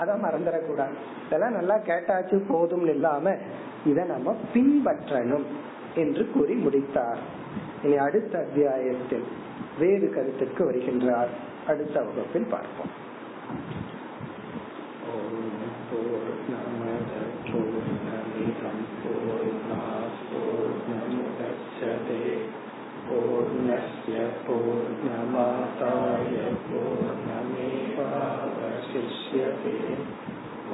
அத மறந்துடக்கூடாது. இதெல்லாம் நல்லா கேட்டாச்சு போதும் இல்லாம இத நம்ம பின்பற்றணும் என்று கூறி முடித்தார். இனி அடுத்த அத்தியாயத்தில் வேறு கருத்துக்கு வருகின்றார். அடுத்த வகுப்பில் பார்ப்போம். பூர்ணய பூர்ணமாதாய பூர்ணமேவாவசிஷ்யதே.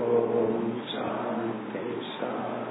ஓம் சாந்தி சாந்தி.